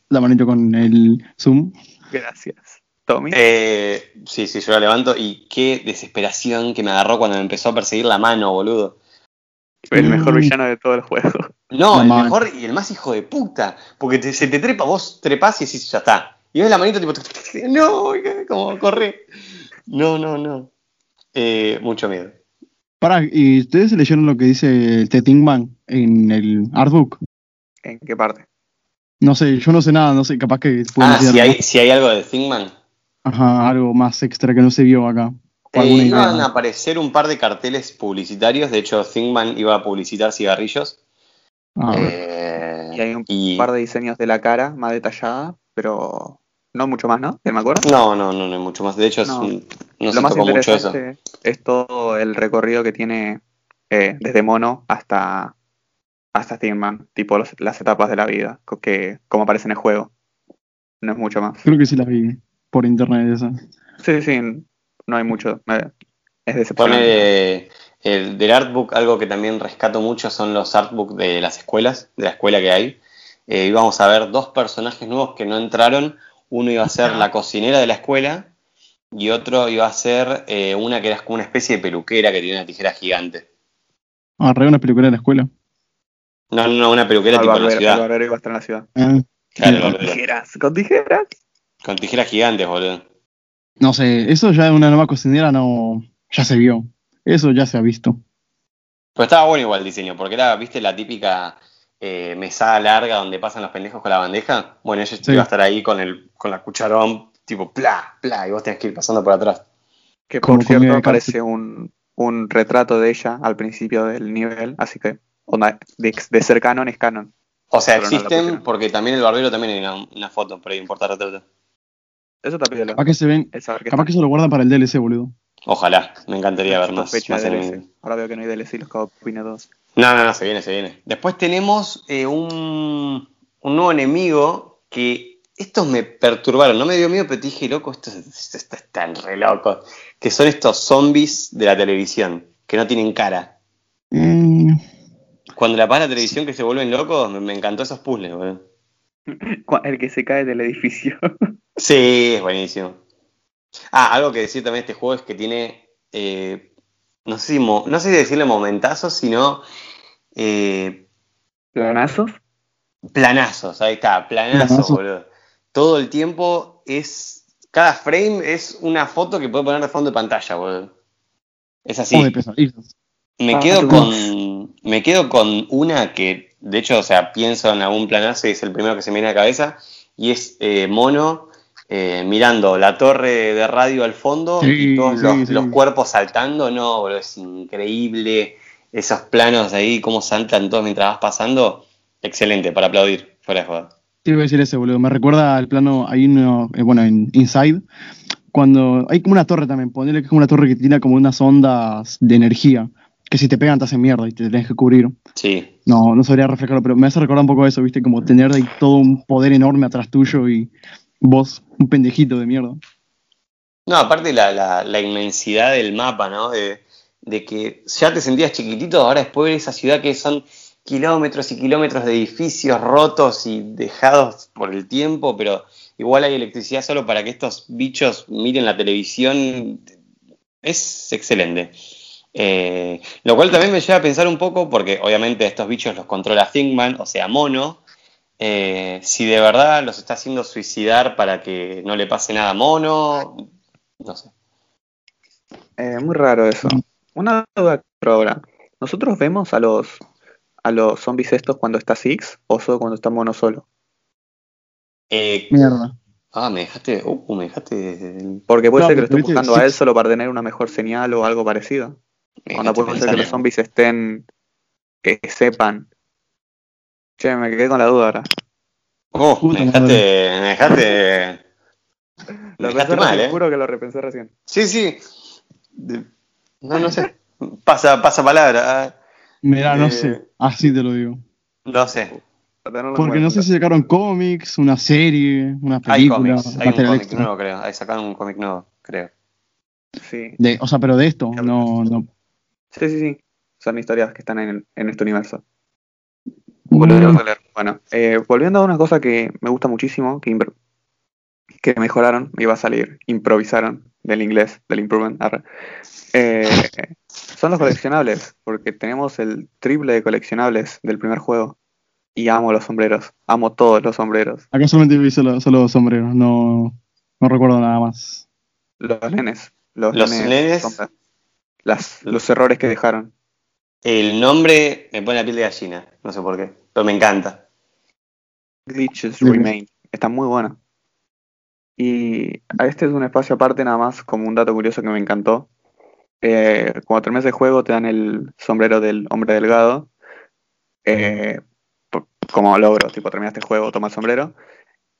La manito con el Zoom. Gracias. ¿Tommy? Eh, sí, sí, yo la levanto. Y qué desesperación que me agarró cuando me empezó a perseguir la mano, boludo. El mejor mm. villano de todo el juego. No, la el man. mejor y el más hijo de puta. Porque te, se te trepa, vos trepás y decís, ya está. Y ves la manito tipo, no, como corre. No, no, no. Eh, mucho miedo. Pará, ¿y ustedes leyeron lo que dice The Tin Man en el artbook? ¿En qué parte? No sé, yo no sé nada, no sé, capaz que... Ah, si hay, si hay algo de Tin Man. Ajá, algo más extra que no se vio acá. Eh, iban a aparecer un par de carteles publicitarios, de hecho Tin Man iba a publicitar cigarrillos. Ah, eh, y hay un y... par de diseños de la cara más detallada, pero no mucho más, ¿no? ¿Te me acuerdas? No, no, no, no hay mucho más, de hecho no, es, no se tocó mucho eso. Lo más interesante es todo el recorrido que tiene eh, desde Mono hasta... hasta Tin Man, tipo los, las etapas de la vida, que como aparece en el juego. No es mucho más. Creo que sí las vi por internet esas. Sí, sí, no hay mucho. Es decepcionante. Pone del artbook algo que también rescato mucho son los artbooks de las escuelas, de la escuela que hay. Eh, íbamos a ver dos personajes nuevos que no entraron. Uno iba a ser la cocinera de la escuela y otro iba a ser eh, una que era como una especie de peluquera que tenía una tijera gigante. Ah, re una peluquera de la escuela. No, no, una peluquera no, tipo barbero, en la ciudad. El barbero iba a estar en la ciudad. Eh, claro, con tijeras, con tijeras. Con tijeras gigantes, boludo. No sé, eso ya de una nueva cocinera no... Ya se vio. Eso ya se ha visto. Pero estaba bueno igual el diseño, porque era, viste, la típica eh, mesada larga donde pasan los pendejos con la bandeja. Bueno, ella sí. iba a estar ahí con el con la cucharón, tipo, plá, plá, y vos tenés que ir pasando por atrás. Que por cierto aparece un, un retrato de ella al principio del nivel, así que... Onda, de, de ser canon es canon. O sea, pero existen no porque también el barbero también hay una, una foto, pero importa retrato. Eso también lo... Capaz que se ven, que capaz está. Que se lo guardan para el D L C, boludo. Ojalá, me encantaría ver más, más en... Ahora veo que no hay D L C y los copina todos. No, no, no, se viene, se viene. Después tenemos eh, un, un nuevo enemigo que estos me perturbaron. No me dio miedo, pero te dije, loco, estos, estos están re locos. Que son estos zombies de la televisión, que no tienen cara. Mmm... Cuando la pasa la televisión que se vuelven locos, me encantó esos puzzles, boludo. El que se cae del edificio. Sí, es buenísimo. Ah, algo que decir también de este juego es que tiene, eh, no sé si mo- no sé si decirle momentazos, sino... Eh, ¿Planazos? Planazos, ahí está, planazos, planazos, boludo. Todo el tiempo es... Cada frame es una foto que puede poner de fondo de pantalla, boludo. Es así. Me ah, quedo con me quedo con una que, de hecho, o sea, pienso en algún planazo y es el primero que se me viene a la cabeza, y es eh, Mono eh, mirando la torre de radio al fondo sí, y todos sí, los, sí. los cuerpos saltando, no, bro, es increíble, esos planos ahí, cómo saltan todos mientras vas pasando, excelente, para aplaudir, fuera de joda. Sí, voy a decir ese, boludo, me recuerda al plano, ahí no, eh, bueno, en Inside, cuando hay como una torre también, ponele que es como una torre que tiene como unas ondas de energía, que si te pegan te hacen mierda y te tenés que cubrir. Sí. No, no sabría reflejarlo, pero me hace recordar un poco eso, ¿viste? Como tener ahí todo un poder enorme atrás tuyo y vos un pendejito de mierda. No, aparte la, la, la inmensidad del mapa, ¿no? De, de que ya te sentías chiquitito, ahora después de esa ciudad que son kilómetros y kilómetros de edificios rotos y dejados por el tiempo, pero igual hay electricidad solo para que estos bichos miren la televisión. Es excelente. Eh, lo cual también me lleva a pensar un poco, porque obviamente estos bichos los controla Tin Man, o sea, Mono. Eh, si de verdad los está haciendo suicidar para que no le pase nada a Mono, no sé. Eh, muy raro eso. Una duda ahora. ¿Nosotros vemos a los a los zombies estos cuando está Six o solo cuando está Mono solo? Eh, Mierda. Ah, me dejaste. Uh, me dejaste. Porque puede no, ser que lo esté buscando a él solo para tener una mejor señal o algo parecido. Cuando puede pensando. ser que los zombies estén, que sepan. Che, me quedé con la duda ahora. Oh, Puta, me dejaste, me dejaste, lo me dejaste mal, eh. Juro que lo repensé recién. Sí, sí. No, no sé. Pasa, pasa palabra. Mirá, eh, no sé. Así te lo digo. No sé. Porque no sé si sacaron cómics, una serie, una película. Hay cómics, hay un cómic nuevo, creo. Ahí sacaron un cómic nuevo, creo. Sí. De, o sea, pero de esto, no, no. Sí, sí, sí. son historias que están en, en este universo. Volveremos a leer. Bueno, eh, volviendo a una cosa que me gusta muchísimo, que, impro- que mejoraron, iba a salir, improvisaron del inglés, del improvement, eh, son los coleccionables, porque tenemos el triple de coleccionables del primer juego. Y amo los sombreros, amo todos los sombreros. Acá solamente vi solo, solo los sombreros, no, no recuerdo nada más. Los nenes, los, los nenes, nenes sombra, las, los errores que dejaron. El nombre me pone la piel de gallina, no sé por qué, pero me encanta. Glitches Remain, está muy bueno. Y este es un espacio aparte nada más, como un dato curioso que me encantó. Eh, cuando terminas el juego te dan el sombrero del hombre delgado, eh, como logro, tipo terminaste el juego, toma el sombrero.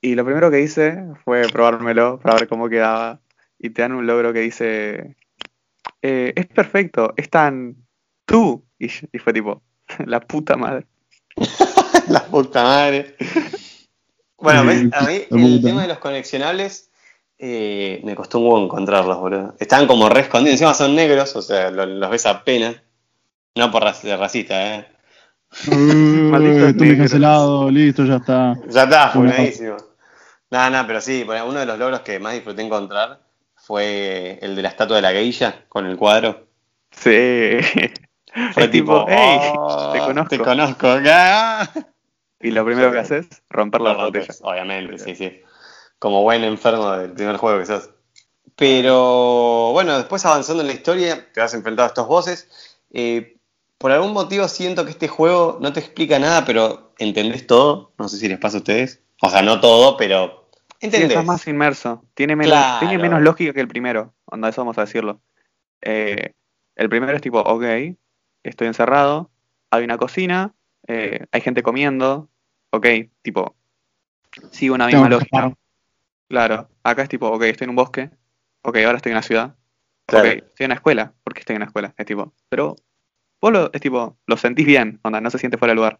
Y lo primero que hice fue probármelo para ver cómo quedaba. Y te dan un logro que dice, eh, es perfecto, es tan... tú. Y, y fue tipo, la puta madre. La puta madre. Bueno, ¿ves? A mí el tema de los coleccionables eh, me costó un huevo encontrarlos, boludo. Estaban como re escondidos. Encima son negros, o sea, lo, los ves apenas. No por rac- racista, eh. Maldito, tú me cancelado, listo, ya está. Ya está, funadísimo. Nada, nada, pero sí, uno de los logros que más disfruté encontrar fue el de la estatua de la geisha con el cuadro. Sí. Fue es tipo, hey, oh, te conozco. Te conozco. Ah. Y lo primero sí, que haces, romper la botella. Obviamente, sí, sí. Como buen enfermo del primer juego que sos. Pero bueno, después avanzando en la historia, te vas enfrentado a estos bosses. Eh, por algún motivo siento que este juego no te explica nada, pero entendés todo. No sé si les pasa a ustedes. O sea, no todo, pero entendés. Sí, estás más inmerso. Tiene menos, claro. tiene menos lógica que el primero. Onda, eso vamos a decirlo. Eh... El primero es tipo, ok, estoy encerrado, hay una cocina, eh, hay gente comiendo, ok, tipo, sigue una misma lógica. Claro, acá es tipo, ok, estoy en un bosque, ok, ahora estoy en una ciudad, claro. Ok, estoy en una escuela, ¿por qué estoy en una escuela? Es tipo, pero vos lo, es tipo, lo sentís bien, onda, no se siente fuera de lugar.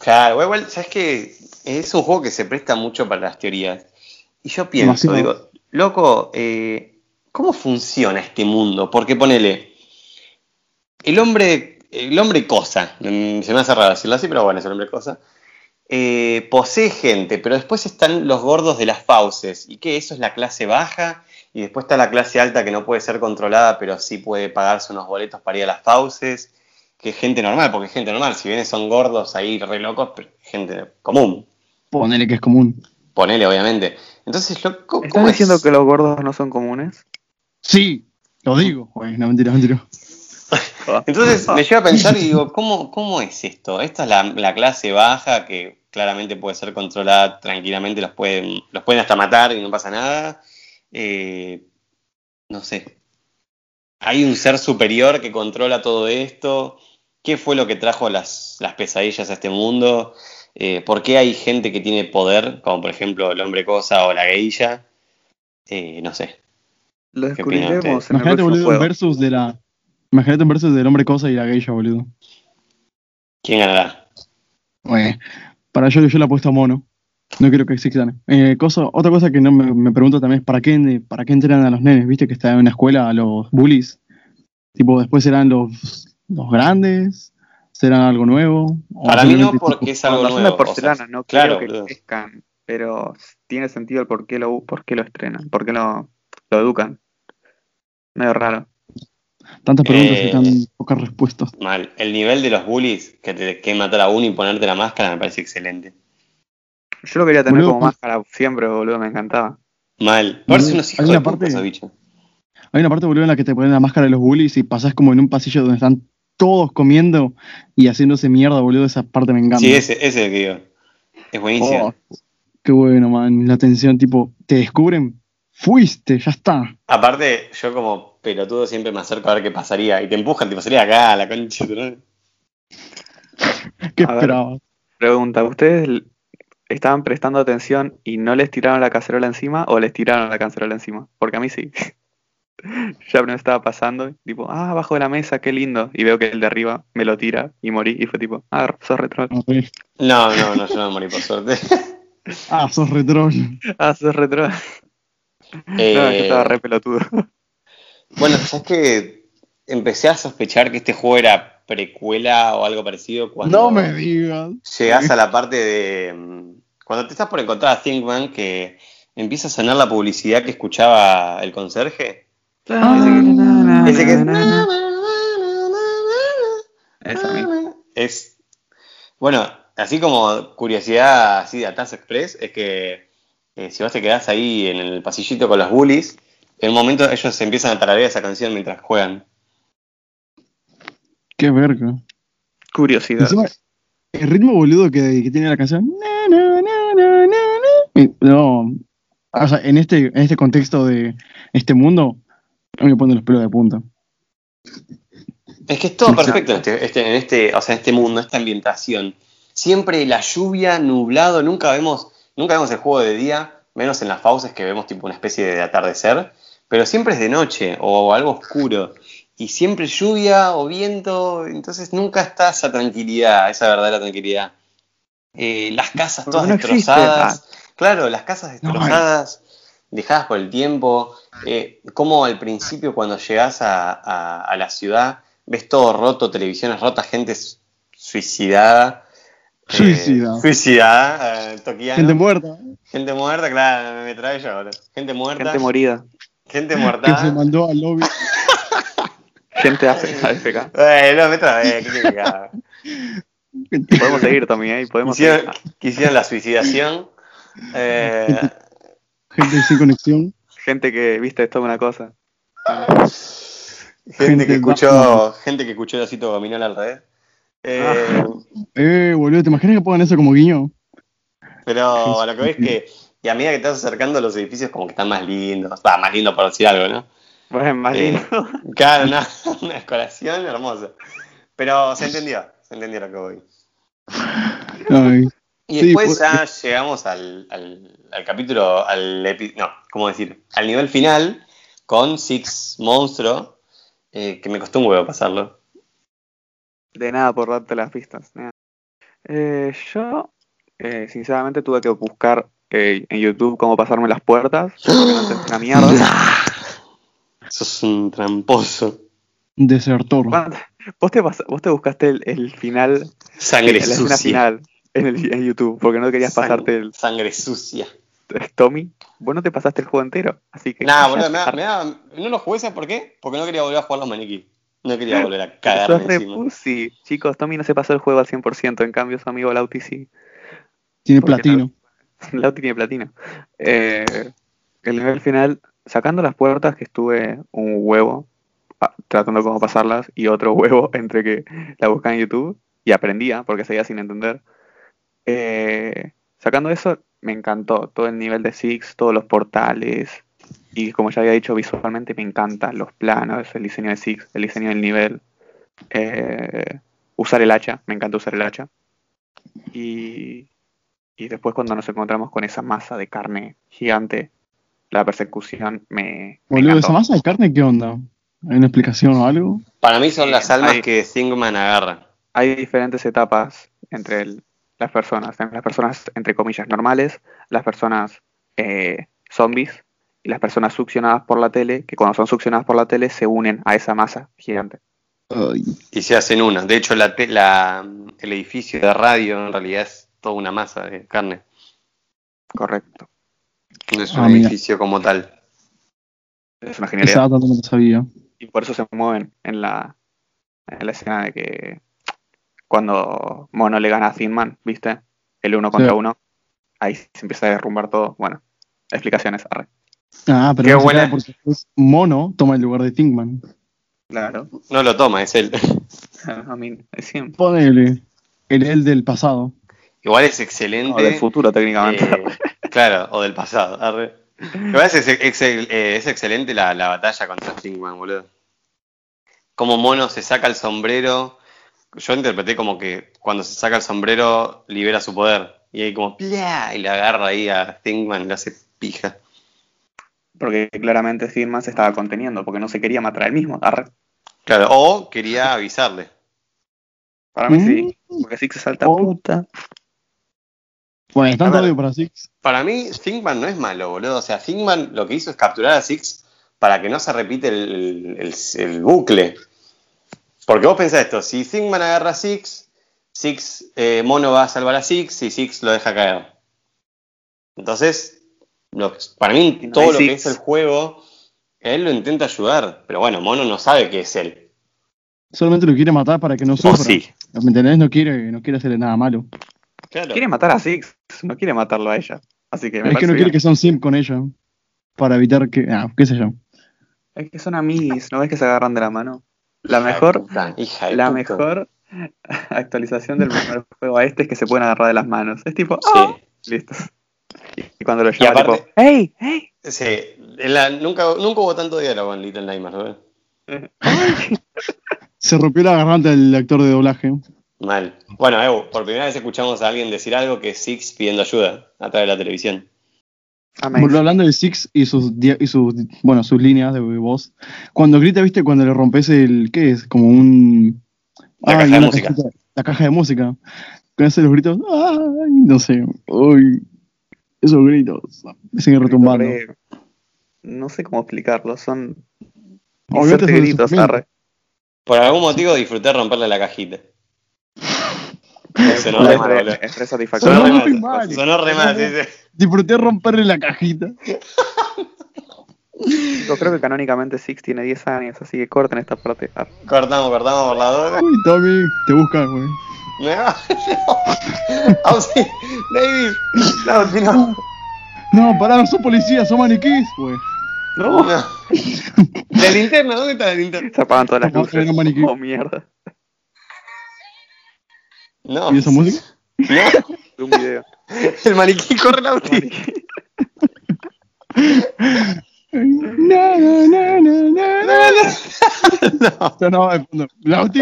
Claro, igual, sabes que es un juego que se presta mucho para las teorías. Y yo pienso, digo, loco, eh, ¿cómo funciona este mundo? Porque ponele... El hombre, el hombre cosa, se me hace raro decirlo así, pero bueno, es el hombre cosa, eh, posee gente, pero después están los gordos de las fauces, y que eso es la clase baja, y después está la clase alta que no puede ser controlada, pero sí puede pagarse unos boletos para ir a las fauces, que es gente normal, porque es gente normal, si bien son gordos ahí re locos, pero gente común. Ponele que es común. Ponele, obviamente. Entonces, lo, ¿cómo ¿Estás es? diciendo que los gordos no son comunes? Sí, lo digo. Oye, no, mentira, mentira. Entonces me llevo a pensar y digo, ¿cómo, cómo es esto? Esta es la, la clase baja que claramente puede ser controlada tranquilamente, los pueden, los pueden hasta matar y no pasa nada. Eh, no sé. Hay un ser superior que controla todo esto. ¿Qué fue lo que trajo las, las pesadillas a este mundo? Eh, ¿por qué hay gente que tiene poder? Como por ejemplo el hombre cosa o la geisha. Eh, no sé. Lo descubriremos en el próximo juego. Versus de la... Imagínate un verso del hombre cosa y la geisha, boludo. ¿Quién ganará? Bueno, para yo yo la apuesto a Mono. No quiero que existan. Eh, cosa, otra cosa que no me, me pregunto también es ¿para qué, para qué entrenan a los nenes? ¿Viste que está en una escuela a los bullies? Tipo, después serán los, los grandes, serán algo nuevo. Para mí no, porque tipo, es algo nuevo. De porcelana, o sea, no claro, quiero que crezcan, pero tiene sentido el por qué lo, por qué lo estrenan, por qué lo, lo educan. Medio raro. Tantas preguntas eh, y tan pocas respuestas. Mal. El nivel de los bullies que te que matar a uno y ponerte la máscara me parece excelente. Yo lo quería tener boludo, como máscara siempre, boludo, me encantaba. Mal. Parece unos hijos de puta esos bichos. Hay una parte, boludo, en la que te ponen la máscara de los bullies y pasás como en un pasillo donde están todos comiendo y haciéndose mierda, boludo. Esa parte me encanta. Sí, ese, ese es el que digo. Es buenísimo. Oh, qué bueno, man. La tensión, tipo, te descubren, fuiste, ya está. Aparte, yo como. Pelotudo siempre me acerco a ver qué pasaría. Y te empujan, te pasaría acá, la concha. ¿Qué esperabas? Pregunta, ¿ustedes estaban prestando atención y no les tiraron la cacerola encima o les tiraron la cacerola encima? Porque a mí sí. Ya me estaba pasando, tipo, ah, abajo de la mesa, qué lindo. Y veo que el de arriba me lo tira y morí. Y fue tipo, ah, sos retrol. No, no, no, yo no morí, por suerte. Ah, sos retrol. Ah, sos retrol. Eh... No, yo estaba re pelotudo. Bueno, sabes que empecé a sospechar que este juego era precuela o algo parecido cuando... No me digas. Llegás a la parte de... Cuando te estás por encontrar a Thinkman, que empieza a sonar la publicidad que escuchaba el conserje. Ah, ese que... Esa misma. Es... Bueno, así como curiosidad así de Atas Express, es que eh, si vos te quedás ahí en el pasillito con los bullies, en un momento ellos empiezan a tararear esa canción mientras juegan. Qué verga. Curiosidad. Encima, el ritmo boludo que, que tiene la canción. Na, na, na, na, na, na. No. O sea, en este, en este contexto de este mundo, a mí me ponen los pelos de punta. Es que es todo perfecto este, este, en este, o sea, este mundo, esta ambientación. Siempre la lluvia, nublado, nunca vemos, nunca vemos el juego de día, menos en las fauces que vemos tipo una especie de atardecer, pero siempre es de noche o algo oscuro. Y siempre lluvia o viento, entonces nunca está esa tranquilidad, esa verdadera tranquilidad. Eh, las casas todas no destrozadas. Existe, ah. Claro, las casas destrozadas, no, dejadas por el tiempo. Eh, como al principio cuando llegás a, a, a la ciudad, ves todo roto, televisiones rotas, gente suicidada. Suicidada. Eh, suicidada, eh, toquiano. Gente muerta. Gente muerta, claro, me trae yo ahora. Gente muerta. Gente morida. Gente muerta. Que se mandó al lobby. Gente A F K. Eh, no, me trae, qué podemos seguir, Tommy, ¿eh? Podemos quisieron, seguir. Quisieron la suicidación. Eh, gente sin conexión. Gente que, viste, es toda una cosa. Gente, gente que escuchó más... gente que escuchó el osito dominó al revés. Eh, eh, boludo, ¿te imaginas que pongan eso como guiño? Pero a lo que ves que, y a medida que te vas acercando los edificios, como que están más lindos. Está más lindo por decir algo, ¿no? Bueno, más eh, lindo. Claro, una, una decoración hermosa. Pero se entendió, se entendió lo que voy. Ay. Y sí, después por... ya llegamos al, al, al capítulo, al epi... no, ¿cómo decir? Al nivel final, con Six Monstruo, eh, que me costó un huevo pasarlo. De nada por darte las pistas. Eh, yo, eh, sinceramente, tuve que buscar eh, en YouTube cómo pasarme las puertas. Porque no entendí una mierda. Sos un tramposo. Un desertor. ¿Vos te, pas- vos te buscaste el, el final. Sangre el, sucia. La escena final en, el, en YouTube, porque no querías Sang- pasarte el. Sangre sucia. Tommy, vos no te pasaste el juego entero. Así que. Nah, boludo, me da, me da, no lo jugué, ¿sabes por qué? Porque no quería volver a jugar los maniquí. No quería volver a cagarme encima. Sí, chicos, Tommy no se pasó el juego al cien por ciento. En cambio, su amigo Lauti sí. Tiene platino. No, Lauti tiene platino. Eh, el nivel final, sacando las puertas, que estuve un huevo ah, tratando cómo pasarlas y otro huevo entre que la buscaba en YouTube y aprendía porque seguía sin entender. Eh, sacando eso, me encantó todo el nivel de Six, todos los portales. Y como ya había dicho, visualmente me encantan los planos, el diseño de Six, el diseño del nivel, eh, usar el hacha, me encanta usar el hacha. Y, y después cuando nos encontramos con esa masa de carne gigante, la persecución me, me Boludo, encantó. ¿Esa masa de carne qué onda? ¿Hay una explicación o algo? Para mí son las almas hay, que Singman agarra. Hay diferentes etapas entre el, las personas, las personas entre comillas normales, las personas eh, zombies, y las personas succionadas por la tele, que cuando son succionadas por la tele se unen a esa masa gigante. Y se hacen una. De hecho, la, te- la el edificio de radio en realidad es toda una masa de carne. Correcto. No es un ah, edificio mira. Como tal. Es una genialidad. Exacto, no lo sabía. Y por eso se mueven en la, en la escena de que cuando Mono le gana a Thin Man, ¿viste? El uno contra sí. uno. Ahí se empieza a derrumbar todo. Bueno, explicaciones, arre. Ah, pero no buena. Porque Mono toma el lugar de Thinkman. Claro. No lo toma, es él. A mí, es siempre. Ponele. El él del pasado. Igual es excelente. O del futuro, técnicamente. Eh, claro, o del pasado. Arre. Igual es, ex- eh, es excelente la, la batalla contra Thinkman, boludo. Como Mono se saca el sombrero. Yo interpreté como que cuando se saca el sombrero libera su poder. Y ahí como ¡plá! Y le agarra ahí a Thinkman y le hace pija. Porque claramente Firman se estaba conteniendo, porque no se quería matar él mismo. Arre. Claro, o quería avisarle. Para mí sí, porque Six se salta oh. puta. Bueno, es tanto odio para Six. Para mí, Thinkman no es malo, boludo. O sea, Thinkman lo que hizo es capturar a Six para que no se repite el, el, el, el bucle. Porque vos pensás esto, si Singman agarra a Six, Six eh, Mono va a salvar a Six y Six lo deja caer. Entonces, lo, para mí no todo lo Six. Que es el juego, él lo intenta ayudar, pero bueno, Mono no sabe que es él. Solamente lo quiere matar para que no sufra. Oh, sí. ¿Me entendés? No quiere, no quiere hacerle nada malo. Claro. Quiere matar a Six, no quiere matarlo a ella. Así que me es que no bien. Quiere que son simp con ella. Para evitar que... Ah, qué sé yo. Es que son amiguis, ¿no ves que se agarran de la mano? La hija mejor de puta, hija de la puta. Mejor actualización del primer juego a este es que se pueden agarrar de las manos. Es tipo, ¡oh! Sí. Listo. Y cuando lo llama, y aparte, tipo, ¡hey! ¡Hey! Sí, la, nunca, nunca hubo tanto diálogo en Little Nightmares, ¿verdad? ¿Eh? Se rompió la garganta del actor de doblaje. Mal. Bueno, Evo, por primera vez escuchamos a alguien decir algo que es Six pidiendo ayuda a través de la televisión. Volvió hablando de Six y sus y sus bueno sus líneas de voz. Cuando grita, viste, cuando le rompes el ¿qué es? Como un la ah, caja de música. Cajita, la caja de música. Con esos los gritos, ay, no sé, uy, esos gritos, siguen retumbando. Grito re... No sé cómo explicarlo, son obviamente gritos, arre. Por algún motivo disfruté romperle la cajita. Sonó re mal, es satisfactorio. Sonó re mal, dice. Disfruté romperle la cajita. Yo creo que canónicamente Six tiene diez años, así que corten esta parte. Cortamos, cortamos por la duda. Uy, Tommy, te buscan, güey. No, no. Sí, David. No, si no. No, pará, no son policías, son maniquís, güey. No, no. La linterna, ¿dónde está la linterna? Se apagan todas las luces. Oh, mierda. No. ¿Y esa música? No. De un video. El maniquí corre la última. No, no, no, no, no, no. No, no, no. Lauti.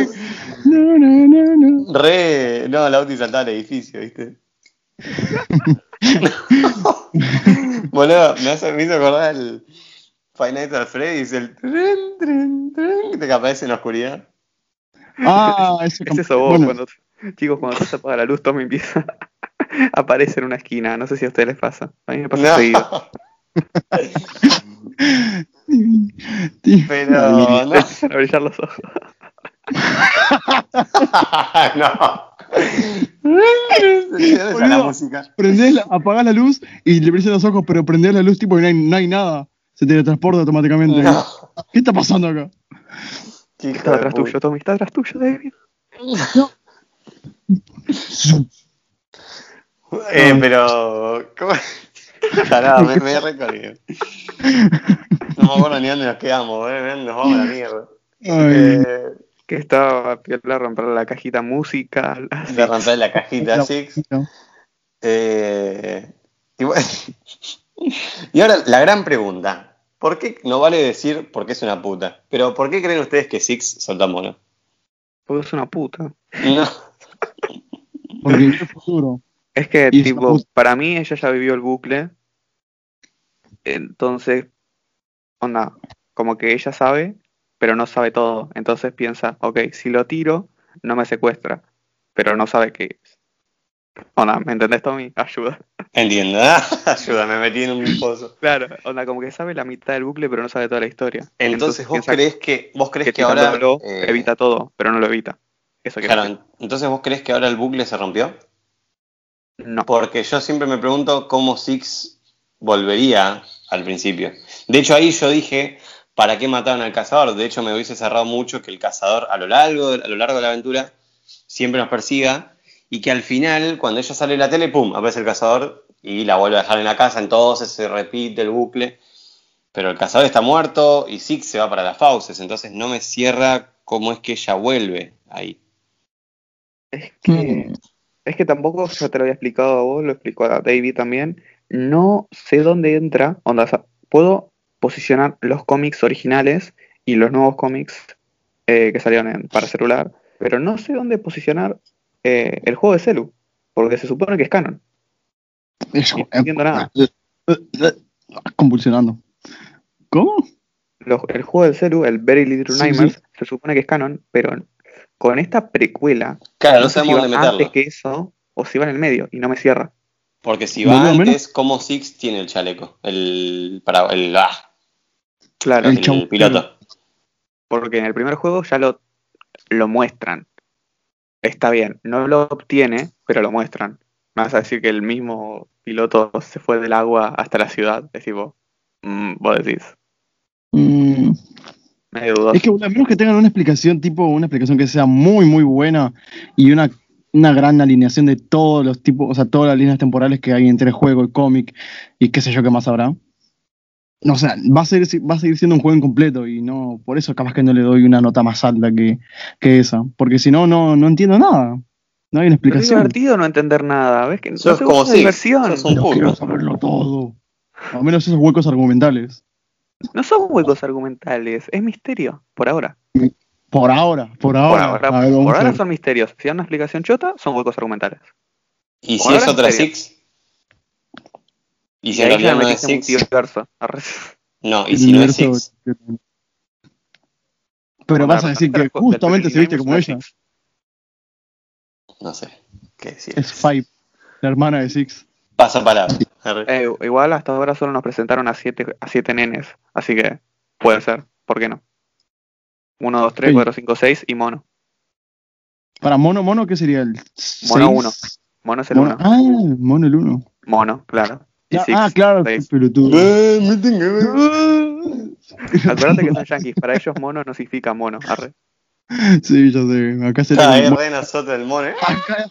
No, no, no, no. Re. No, Lauti saltaba al edificio, ¿viste? Boludo, me hace, me hizo acordar el Five Nights at Freddy's, el tren, tren, tren, que te aparece en la oscuridad. Ah, ese es eso vos, bueno. Cuando. Chicos, cuando se apaga la luz, Tommy empieza a aparecer en una esquina. No sé si a ustedes les pasa. A mí me pasa no. seguido. Pero no. no. A brillar los ojos. No. Esa la música. Prendés la, apagás la luz y le brillan los ojos, pero prendés la luz tipo que no hay, no hay nada. Se teletransporta automáticamente. No. ¿Qué está pasando acá? ¿Qué está atrás tuyo, Tommy? ¿Está atrás tuyo, David? No. Eh, pero ¿cómo? Caramba, me, me he recorrido. No me acuerdo ni dónde nos quedamos, ¿eh? Nos vamos a la mierda. Eh, que estaba Piola romper la cajita musical. De romper la cajita Six. Eh, y, bueno, y ahora la gran pregunta: ¿por qué no vale decir por qué es una puta? Pero ¿por qué creen ustedes que Six soltó mono? Porque es una puta. No. Porque vivió el futuro. Es que, tipo, para mí ella ya vivió el bucle. Entonces, onda, como que ella sabe, pero no sabe todo. Entonces piensa, ok, si lo tiro, no me secuestra. Pero no sabe qué es. Onda, ¿me entendés, Tommy? Ayuda. Entiendo. Ayuda, me metí en un pozo. Claro, onda, como que sabe la mitad del bucle, pero no sabe toda la historia. Entonces, Entonces vos crees que vos crees que, que ahora eh... evita todo, pero no lo evita. Eso claro, decir. Entonces vos crees que ahora el bucle se rompió. No. Porque yo siempre me pregunto cómo Six volvería al principio. De hecho ahí yo dije, ¿para qué mataron al cazador? De hecho me hubiese cerrado mucho que el cazador a lo largo, a lo largo de la aventura siempre nos persiga. Y que al final, cuando ella sale de la tele, pum, aparece el cazador y la vuelve a dejar en la casa. Entonces se repite el bucle. Pero el cazador está muerto y Six se va para las fauces. Entonces no me cierra cómo es que ella vuelve ahí. Es que... Es que tampoco, yo te lo había explicado a vos, lo explicó a David también. No sé dónde entra. Onda, o sea, puedo posicionar los cómics originales y los nuevos cómics eh, que salieron en, para celular, pero no sé dónde posicionar eh, el juego de celu, porque se supone que es canon. Eso, y no entiendo eh, nada. Eh, eh, convulsionando. ¿Cómo? Los, el juego de celu, el Very Little Nightmares, sí, sí. Se supone que es canon, pero... Con esta precuela, claro, no, no sabemos si dónde meterlo. Antes que eso, o si va en el medio, y no me cierra. Porque si va no, no, antes, como Six tiene el chaleco, el para el ah, claro, el, el piloto. Porque en el primer juego ya lo lo muestran. Está bien, no lo obtiene, pero lo muestran. Me vas a decir que el mismo piloto se fue del agua hasta la ciudad. Es tipo, mmm, vos decís. Mm. Medio dudoso. Es que a menos que tengan una explicación, tipo una explicación que sea muy, muy buena y una, una gran alineación de todos los tipos, o sea, todas las líneas temporales que hay entre el juego, el cómic y qué sé yo qué más habrá. O sea, va a seguir, va a seguir siendo un juego incompleto y no, por eso capaz que no le doy una nota más alta que, que esa, porque si no, no, no entiendo nada. No hay una explicación. Es divertido no entender nada, ¿ves? Que no es como si diversión. No quiero saberlo todo. Al menos esos huecos argumentales. No son huecos argumentales, es misterio, por ahora. Por ahora, por ahora. Por ahora, ver, por ahora son misterios. Si dan una explicación chota, son huecos argumentales. ¿Y por si es otra Six? ¿Y si en realidad no es Six? No, ¿y si no es Six? Pero vas a decir que justamente se viste como ella. No sé qué decir. Es Five, la hermana de Six. Pasa palabra. Eh, igual hasta ahora solo nos presentaron a siete, a siete nenes, así que puede ser, ¿por qué no? uno, dos, tres, cuatro, cinco, seis y mono. Para mono, mono, ¿qué sería el seis? Mono uno. Mono es el uno. Ah, mono el uno. Mono, claro. Y ya, six, ah, claro, seis. Pero tú. Acuérdate que son yanquis, para ellos mono no significa mono, arre. Sí, yo sé, acá se ah, el re nosotros del mono, ¿eh? Acá,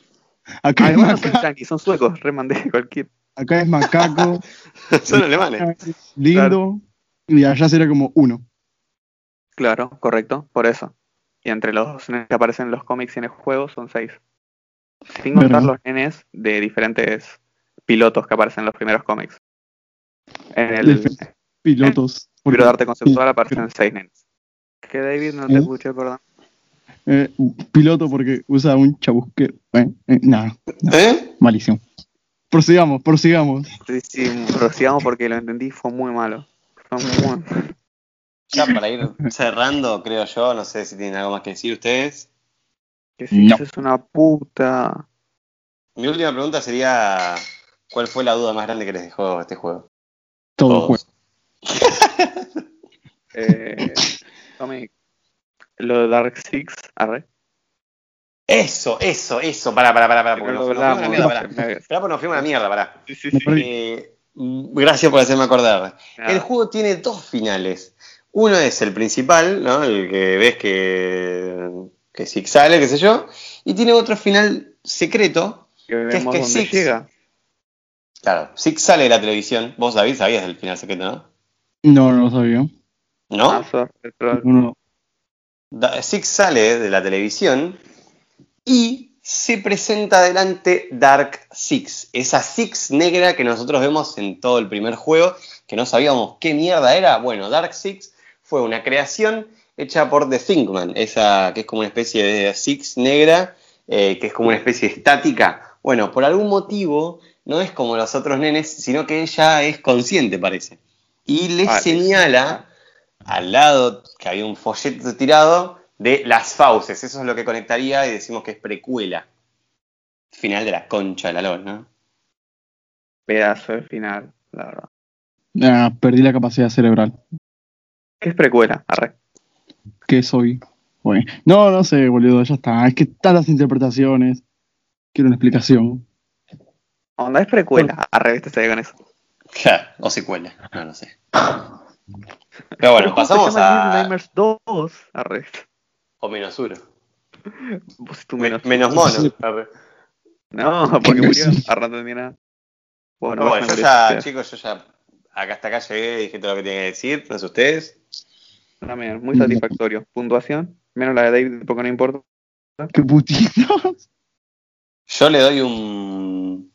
acá ah, es bueno, son yanquis, son suecos, remandé cualquier. Acá es macaco. Son alemanes. Lindo. Claro. Y allá será como uno. Claro, correcto, por eso. Y entre los que aparecen en los cómics y en el juego son seis. Sin contar ¿verdad? Los nenes de diferentes pilotos que aparecen en los primeros cómics. En el pilotos. En el libro de arte conceptual aparecen seis nenes. Que David no te ¿eh? Escuché, perdón. Eh, piloto porque usa un chabusquero. Eh, eh, Nada. No, ¿eh? Malísimo. Prosigamos, prosigamos. Sí, sí, prosigamos porque lo entendí, fue muy malo. Fue muy malo. Ya para ir cerrando, creo yo, no sé si tienen algo más que decir ustedes. Que si no. Eso es una puta. Mi última pregunta sería: ¿cuál fue la duda más grande que les dejó este juego? Todo Todos. El juego. eh, Tommy, lo de Dark Six, arre. Eso, eso, eso, pará, pará, pará, pará, porque nos fuimos una mierda, pará. Pará, porque nos fuimos una mierda, pará. Sí, sí, sí. Eh, gracias por hacerme acordar. Claro. El juego tiene dos finales. Uno es el principal, ¿no? El que ves que, que Six sale, qué sé yo. Y tiene otro final secreto, que, que es que Six llega. Claro, Six sale de la televisión. Vos, David, sabías del final secreto, ¿no? No, no lo sabía. ¿No? No. Da- Six sale de la televisión. Y se presenta delante Dark Six, esa Six negra que nosotros vemos en todo el primer juego, que no sabíamos qué mierda era. Bueno, Dark Six fue una creación hecha por The Thinkman, esa que es como una especie de Six negra, eh, que es como una especie estática. Bueno, por algún motivo no es como los otros nenes, sino que ella es consciente, parece. Y le vale. Señala al lado que había un folleto tirado de las fauces, eso es lo que conectaría y decimos que es precuela. Final de la concha de la lona, ¿no? Pedazo de final, la verdad. Ah, perdí la capacidad cerebral. ¿Qué es precuela? Arre. ¿Qué soy? Bueno, no, no sé, boludo, ya está. Es que están las interpretaciones. Quiero una explicación. Onda, es precuela. Arre, viste, se ve con eso. Claro, o secuela, no, no sé. Pero bueno, pasamos a... Little Nightmares dos, arre. O menos uno. Pues tú menos, Me, menos mono. No, porque murió. Arrando de nada. Bueno, bueno yo ya, chicos, yo ya acá hasta acá llegué y dije todo lo que tenía que decir. No sé ustedes. También, muy satisfactorio. Puntuación. Menos la de David, porque no importa. ¡Qué putitos! Yo le doy un...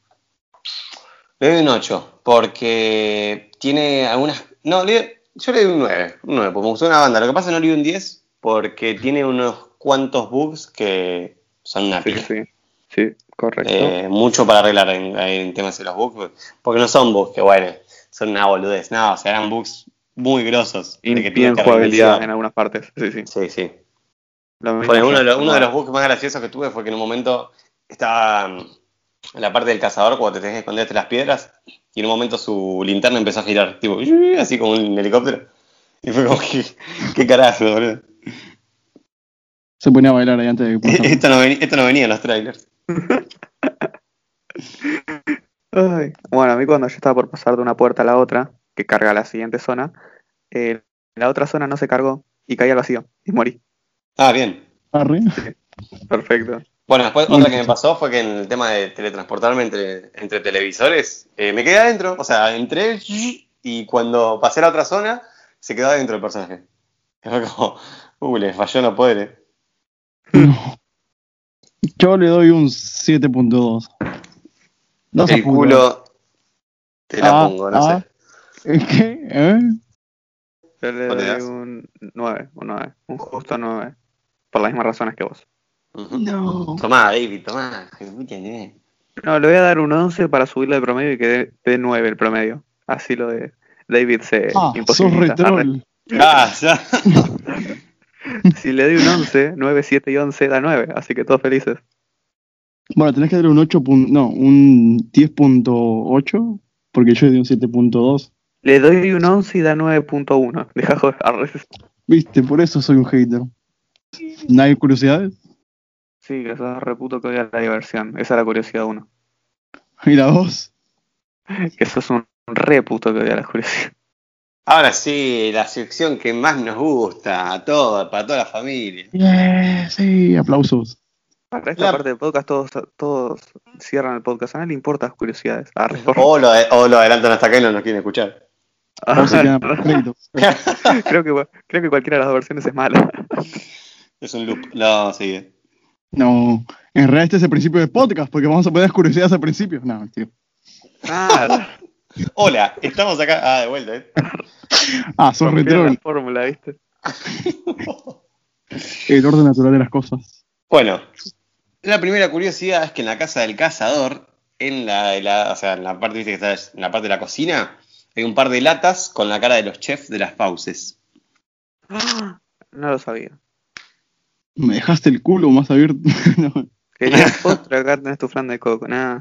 Le doy un ocho. Porque tiene algunas... No, le... yo le doy un nueve. Un nueve, porque me gustó una banda. Lo que pasa es que no le doy un diez. Porque tiene unos cuantos bugs que son una pila. Sí, sí, sí, correcto. Eh, mucho para arreglar en, en temas de los bugs. Porque no son bugs que, bueno, son una boludez. No, o sea, eran bugs muy grosos. Y bien jugabilidad en algunas partes. Sí, sí. Sí, sí. Bueno, uno, de los, uno de los bugs más graciosos que tuve fue que en un momento estaba en la parte del cazador, cuando te tenés que esconder entre las piedras, y en un momento su linterna empezó a girar, tipo, así como un helicóptero. Y fue como que, qué carajo, boludo. se ponía a bailar ahí antes de que esto no, venía, esto no venía en los trailers. Ay. Bueno, a mí cuando yo estaba por pasar de una puerta a la otra, que carga la siguiente zona, eh, la otra zona no se cargó y caí al vacío y morí. Ah, bien. Sí, perfecto. Bueno, después otra que me pasó fue que en el tema de teletransportarme entre, entre televisores, eh, me quedé adentro, o sea, entré y cuando pasé a la otra zona, se quedó adentro el personaje. Fue como, uy, le falló no poder. No. Yo le doy un siete punto dos. No el culo te la ah, pongo, no ah. sé. ¿Qué? ¿Eh? Yo le doy un nueve, un nueve, un justo nueve. Por las mismas razones que vos. Uh-huh. No. Tomá, David, tomá. No, le voy a dar un once para subirle el promedio y que dé nueve el promedio. Así lo de David se ah, imposibilita. Sos re troll. Ah, ya. Si le doy un once, nueve, siete y once da nueve. Así que todos felices. Bueno, tenés que darle un ocho. No, un diez punto ocho. Porque yo le di un siete punto dos. Le doy un once y da nueve punto uno. Dejá joder. Viste, por eso soy un hater. ¿No hay curiosidades? Sí, que sos reputo que odia la diversión. Esa es la curiosidad uno. ¿Y la dos? Que sos un reputo que odia la curiosidad. Ahora sí, la sección que más nos gusta a todos, para toda la familia. Yeah, sí, aplausos. Para esta la... parte del podcast todos, todos cierran el podcast. A nadie le importan las curiosidades. Arre, o, lo, o lo adelantan hasta acá y no nos quieren escuchar. Ah, creo, que, creo que cualquiera de las versiones es mala. Es un loop. No, sigue. No, en realidad este es el principio del podcast, porque vamos a poner curiosidades al principio. No, tío. Ah, hola, estamos acá. Ah, de vuelta, eh. Ah, sos retro. La fórmula, ¿viste? El orden natural de las cosas. Bueno, la primera curiosidad es que en la casa del cazador, en la, la, o sea, en la parte, ¿viste? Que está en la parte de la cocina. Hay un par de latas con la cara de los chefs de las fauces. Ah, no lo sabía. Me dejaste el culo más abierto. No. Querías otra, acá tenés tu flan de coco, nada.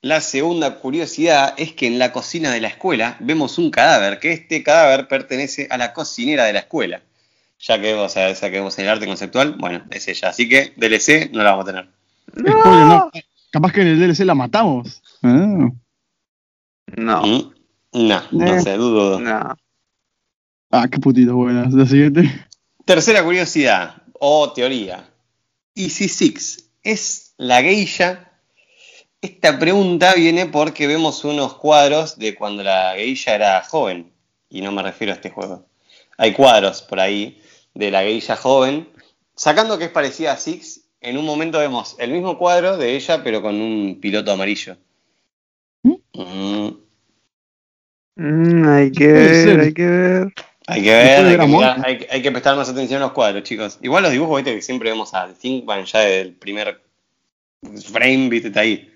La segunda curiosidad es que en la cocina de la escuela vemos un cadáver, que este cadáver pertenece a la cocinera de la escuela. Ya que, o sea, esa que vemos en el arte conceptual, bueno, es ella. Así que D L C no la vamos a tener. No. No. Capaz que en el D L C la matamos. Ah. No. ¿Mm? No, no eh, sé, dudo. No. Ah, qué putitos buenas. La siguiente. Tercera curiosidad, o teoría. ¿Y si Six es la geisha? Esta pregunta viene porque vemos unos cuadros de cuando la geisha era joven. Y no me refiero a este juego. Hay cuadros por ahí de la geisha joven. Sacando que es parecida a Six, en un momento vemos el mismo cuadro de ella, pero con un piloto amarillo. ¿Mm? Mm. Mm, hay que ver, hay que ver. Hay que ver, hay que, mirar, hay, hay que prestar más atención a los cuadros, chicos. Igual los dibujos, viste, que siempre vemos a Thinkman ya del primer frame, viste, está ahí.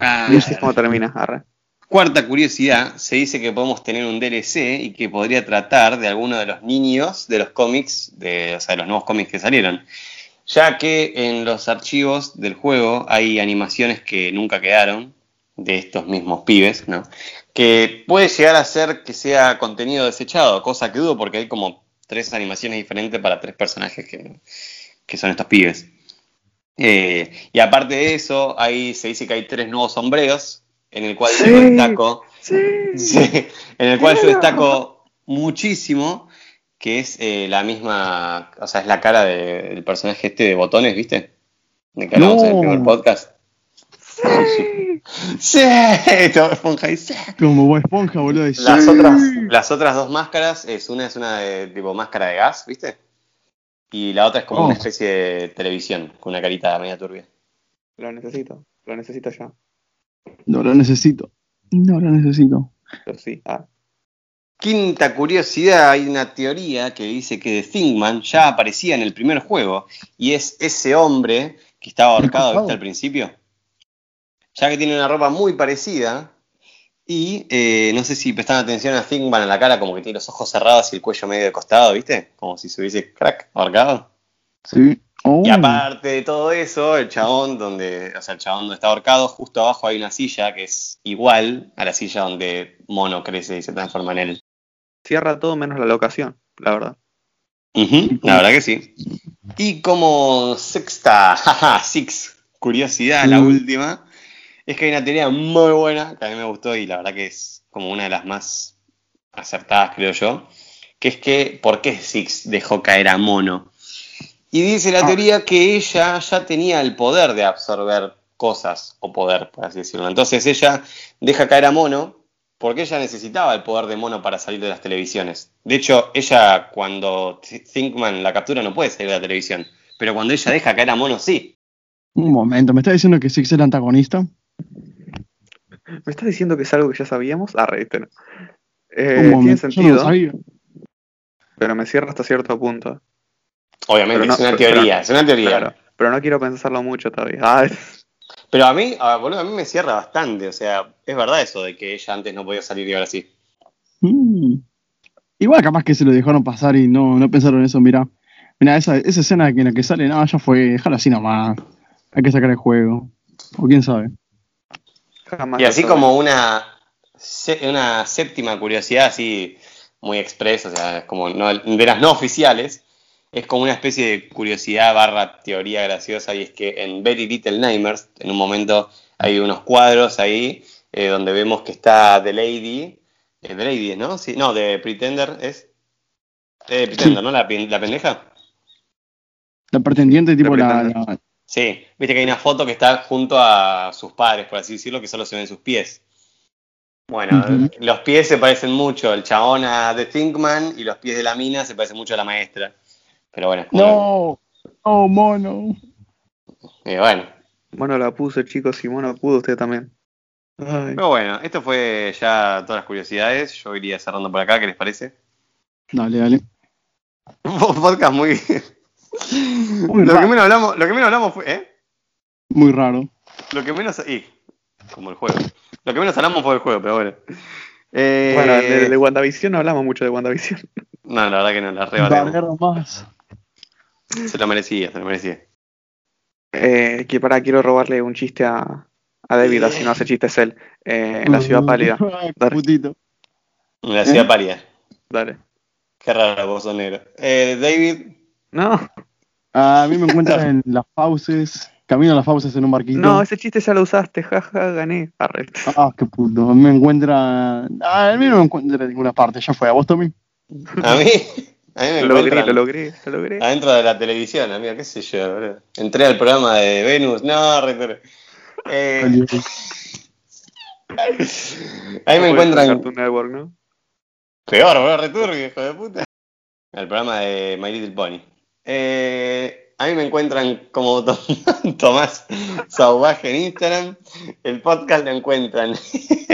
Ah, no sé cómo termina, arre. Cuarta curiosidad, se dice que podemos tener un D L C y que podría tratar de alguno de los niños de los cómics, de, o sea, de los nuevos cómics que salieron. Ya que en los archivos del juego hay animaciones que nunca quedaron de estos mismos pibes, ¿no? Que puede llegar a ser que sea contenido desechado, cosa que dudo porque hay como tres animaciones diferentes para tres personajes que, que son estos pibes. Eh, y aparte de eso, ahí se dice que hay tres nuevos sombreros, en el cual sí, yo destaco, sí, sí, en el cual yo destaco muchísimo, que es eh, la misma, o sea, es la cara de, del personaje este de botones, ¿viste? De que hablamos no. en el primer podcast. Sí, sí, Bob Esponja y sí. Como Bob Esponja, boludo. Sí. Las otras, las otras dos máscaras, es una es una de tipo máscara de gas, ¿viste? Y la otra es como oh. una especie de televisión, con una carita media turbia. Lo necesito, lo necesito ya. No lo necesito, no lo necesito. Pero sí, ah. Quinta curiosidad, hay una teoría que dice que The Thingman ya aparecía en el primer juego, y es ese hombre que estaba ahorcado, ¿viste? Al principio. Ya que tiene una ropa muy parecida y eh, no sé si prestan atención a Thinkman en la cara, como que tiene los ojos cerrados y el cuello medio de costado, ¿viste? Como si se hubiese crack ahorcado. Sí. Oh. Y aparte de todo eso, el chabón donde, o sea, el chabón donde está ahorcado, justo abajo hay una silla que es igual a la silla donde Mono crece y se transforma en él. Cierra todo menos la locación, la verdad. Uh-huh, la verdad que sí. Y como sexta, jaja, six, curiosidad, la última, es que hay una teoría muy buena que a mí me gustó y la verdad que es como una de las más acertadas, creo yo, que es que ¿por qué Six dejó caer a Mono? Y dice la teoría que ella ya tenía el poder de absorber cosas, o poder, por así decirlo. Entonces ella deja caer a Mono porque ella necesitaba el poder de Mono para salir de las televisiones. De hecho, ella cuando Thinkman la captura no puede salir de la televisión, pero cuando ella deja caer a Mono, sí. Un momento, ¿me estás diciendo que Six era antagonista? ¿Me estás diciendo que es algo que ya sabíamos? Ah, reíste, ¿no? Eh, Un momento, tiene sentido, yo no lo sabía. Pero me cierra hasta cierto punto. Obviamente, no, es una teoría, pero, es una teoría. Claro, pero no quiero pensarlo mucho todavía. Ay. Pero a mí, a, boludo, a mí me cierra bastante. O sea, es verdad eso de que ella antes no podía salir y ahora sí. Mm. Igual capaz que se lo dejaron pasar y no, no pensaron en eso, mirá. Mirá, esa, esa escena en la que sale, no, ya fue, déjala así nomás. Hay que sacar el juego. O quién sabe. Jamás y así como una, una séptima curiosidad así muy expresa, o sea, es como no, de las no oficiales, es como una especie de curiosidad barra teoría graciosa, y es que en Very Little Nightmares, en un momento hay unos cuadros ahí eh, donde vemos que está The Lady, eh, The Lady, ¿no? Sí, no, The Pretender es, eh, Pretender, ¿no? La, la pendeja. La pretendiente, tipo la, la, la... Sí, viste que hay una foto que está junto a sus padres, por así decirlo, que solo se ven sus pies. Bueno, uh-huh. Los pies se parecen mucho, el chabón a The Thinkman, y los pies de la mina se parecen mucho a la maestra. Pero bueno. No, no, Mono. Eh, bueno. Mono la puso, chicos, si Mono pudo, usted también. Ay. Pero bueno, esto fue ya todas las curiosidades. Yo iría cerrando por acá, ¿qué les parece? Dale, dale. Un podcast muy... muy lo, que menos hablamos, lo que menos hablamos fue... ¿Eh? Muy raro. Lo que menos... Y, como el juego. Lo que menos hablamos fue el juego, pero bueno. Eh, bueno, de, de WandaVision no hablamos mucho de WandaVision. No, la verdad que no, la rebatimos. más. Se lo merecía, se lo merecía. Eh, que para, quiero robarle un chiste a, a David, así no hace chistes él. Eh, en la ciudad pálida. Putito. En la ciudad ¿Eh? pálida. Dale. Qué raro, vos sos negro. Eh, David. No. A mí me encuentran en las fauces. Camino a las fauces en un barquito. No, ese chiste ya lo usaste, jaja, ja, gané. Arre. Ah, qué puto. Me encuentra. Ah, a mí no me encuentra en ninguna parte. Ya fue. ¿A vos, Tommy? A mí. A mí me lo logré, lo logré, lo logré. Adentro de la televisión, amigo, qué sé yo, bro. Entré al programa de Venus. No, re. Eh... Ahí me encuentran. Cartoon Network, ¿no? Peor, bro, returbio, hijo de puta. Al programa de My Little Pony. Eh. A mí me encuentran como Tom, Tomás Salvaje en Instagram. El podcast lo encuentran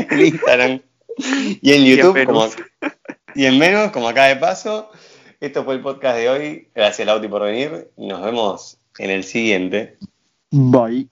en Instagram y en YouTube. Y en Venus, como, y en Venus, como acá de paso. Esto fue el podcast de hoy. Gracias, Lauti, por venir. Nos vemos en el siguiente. Bye.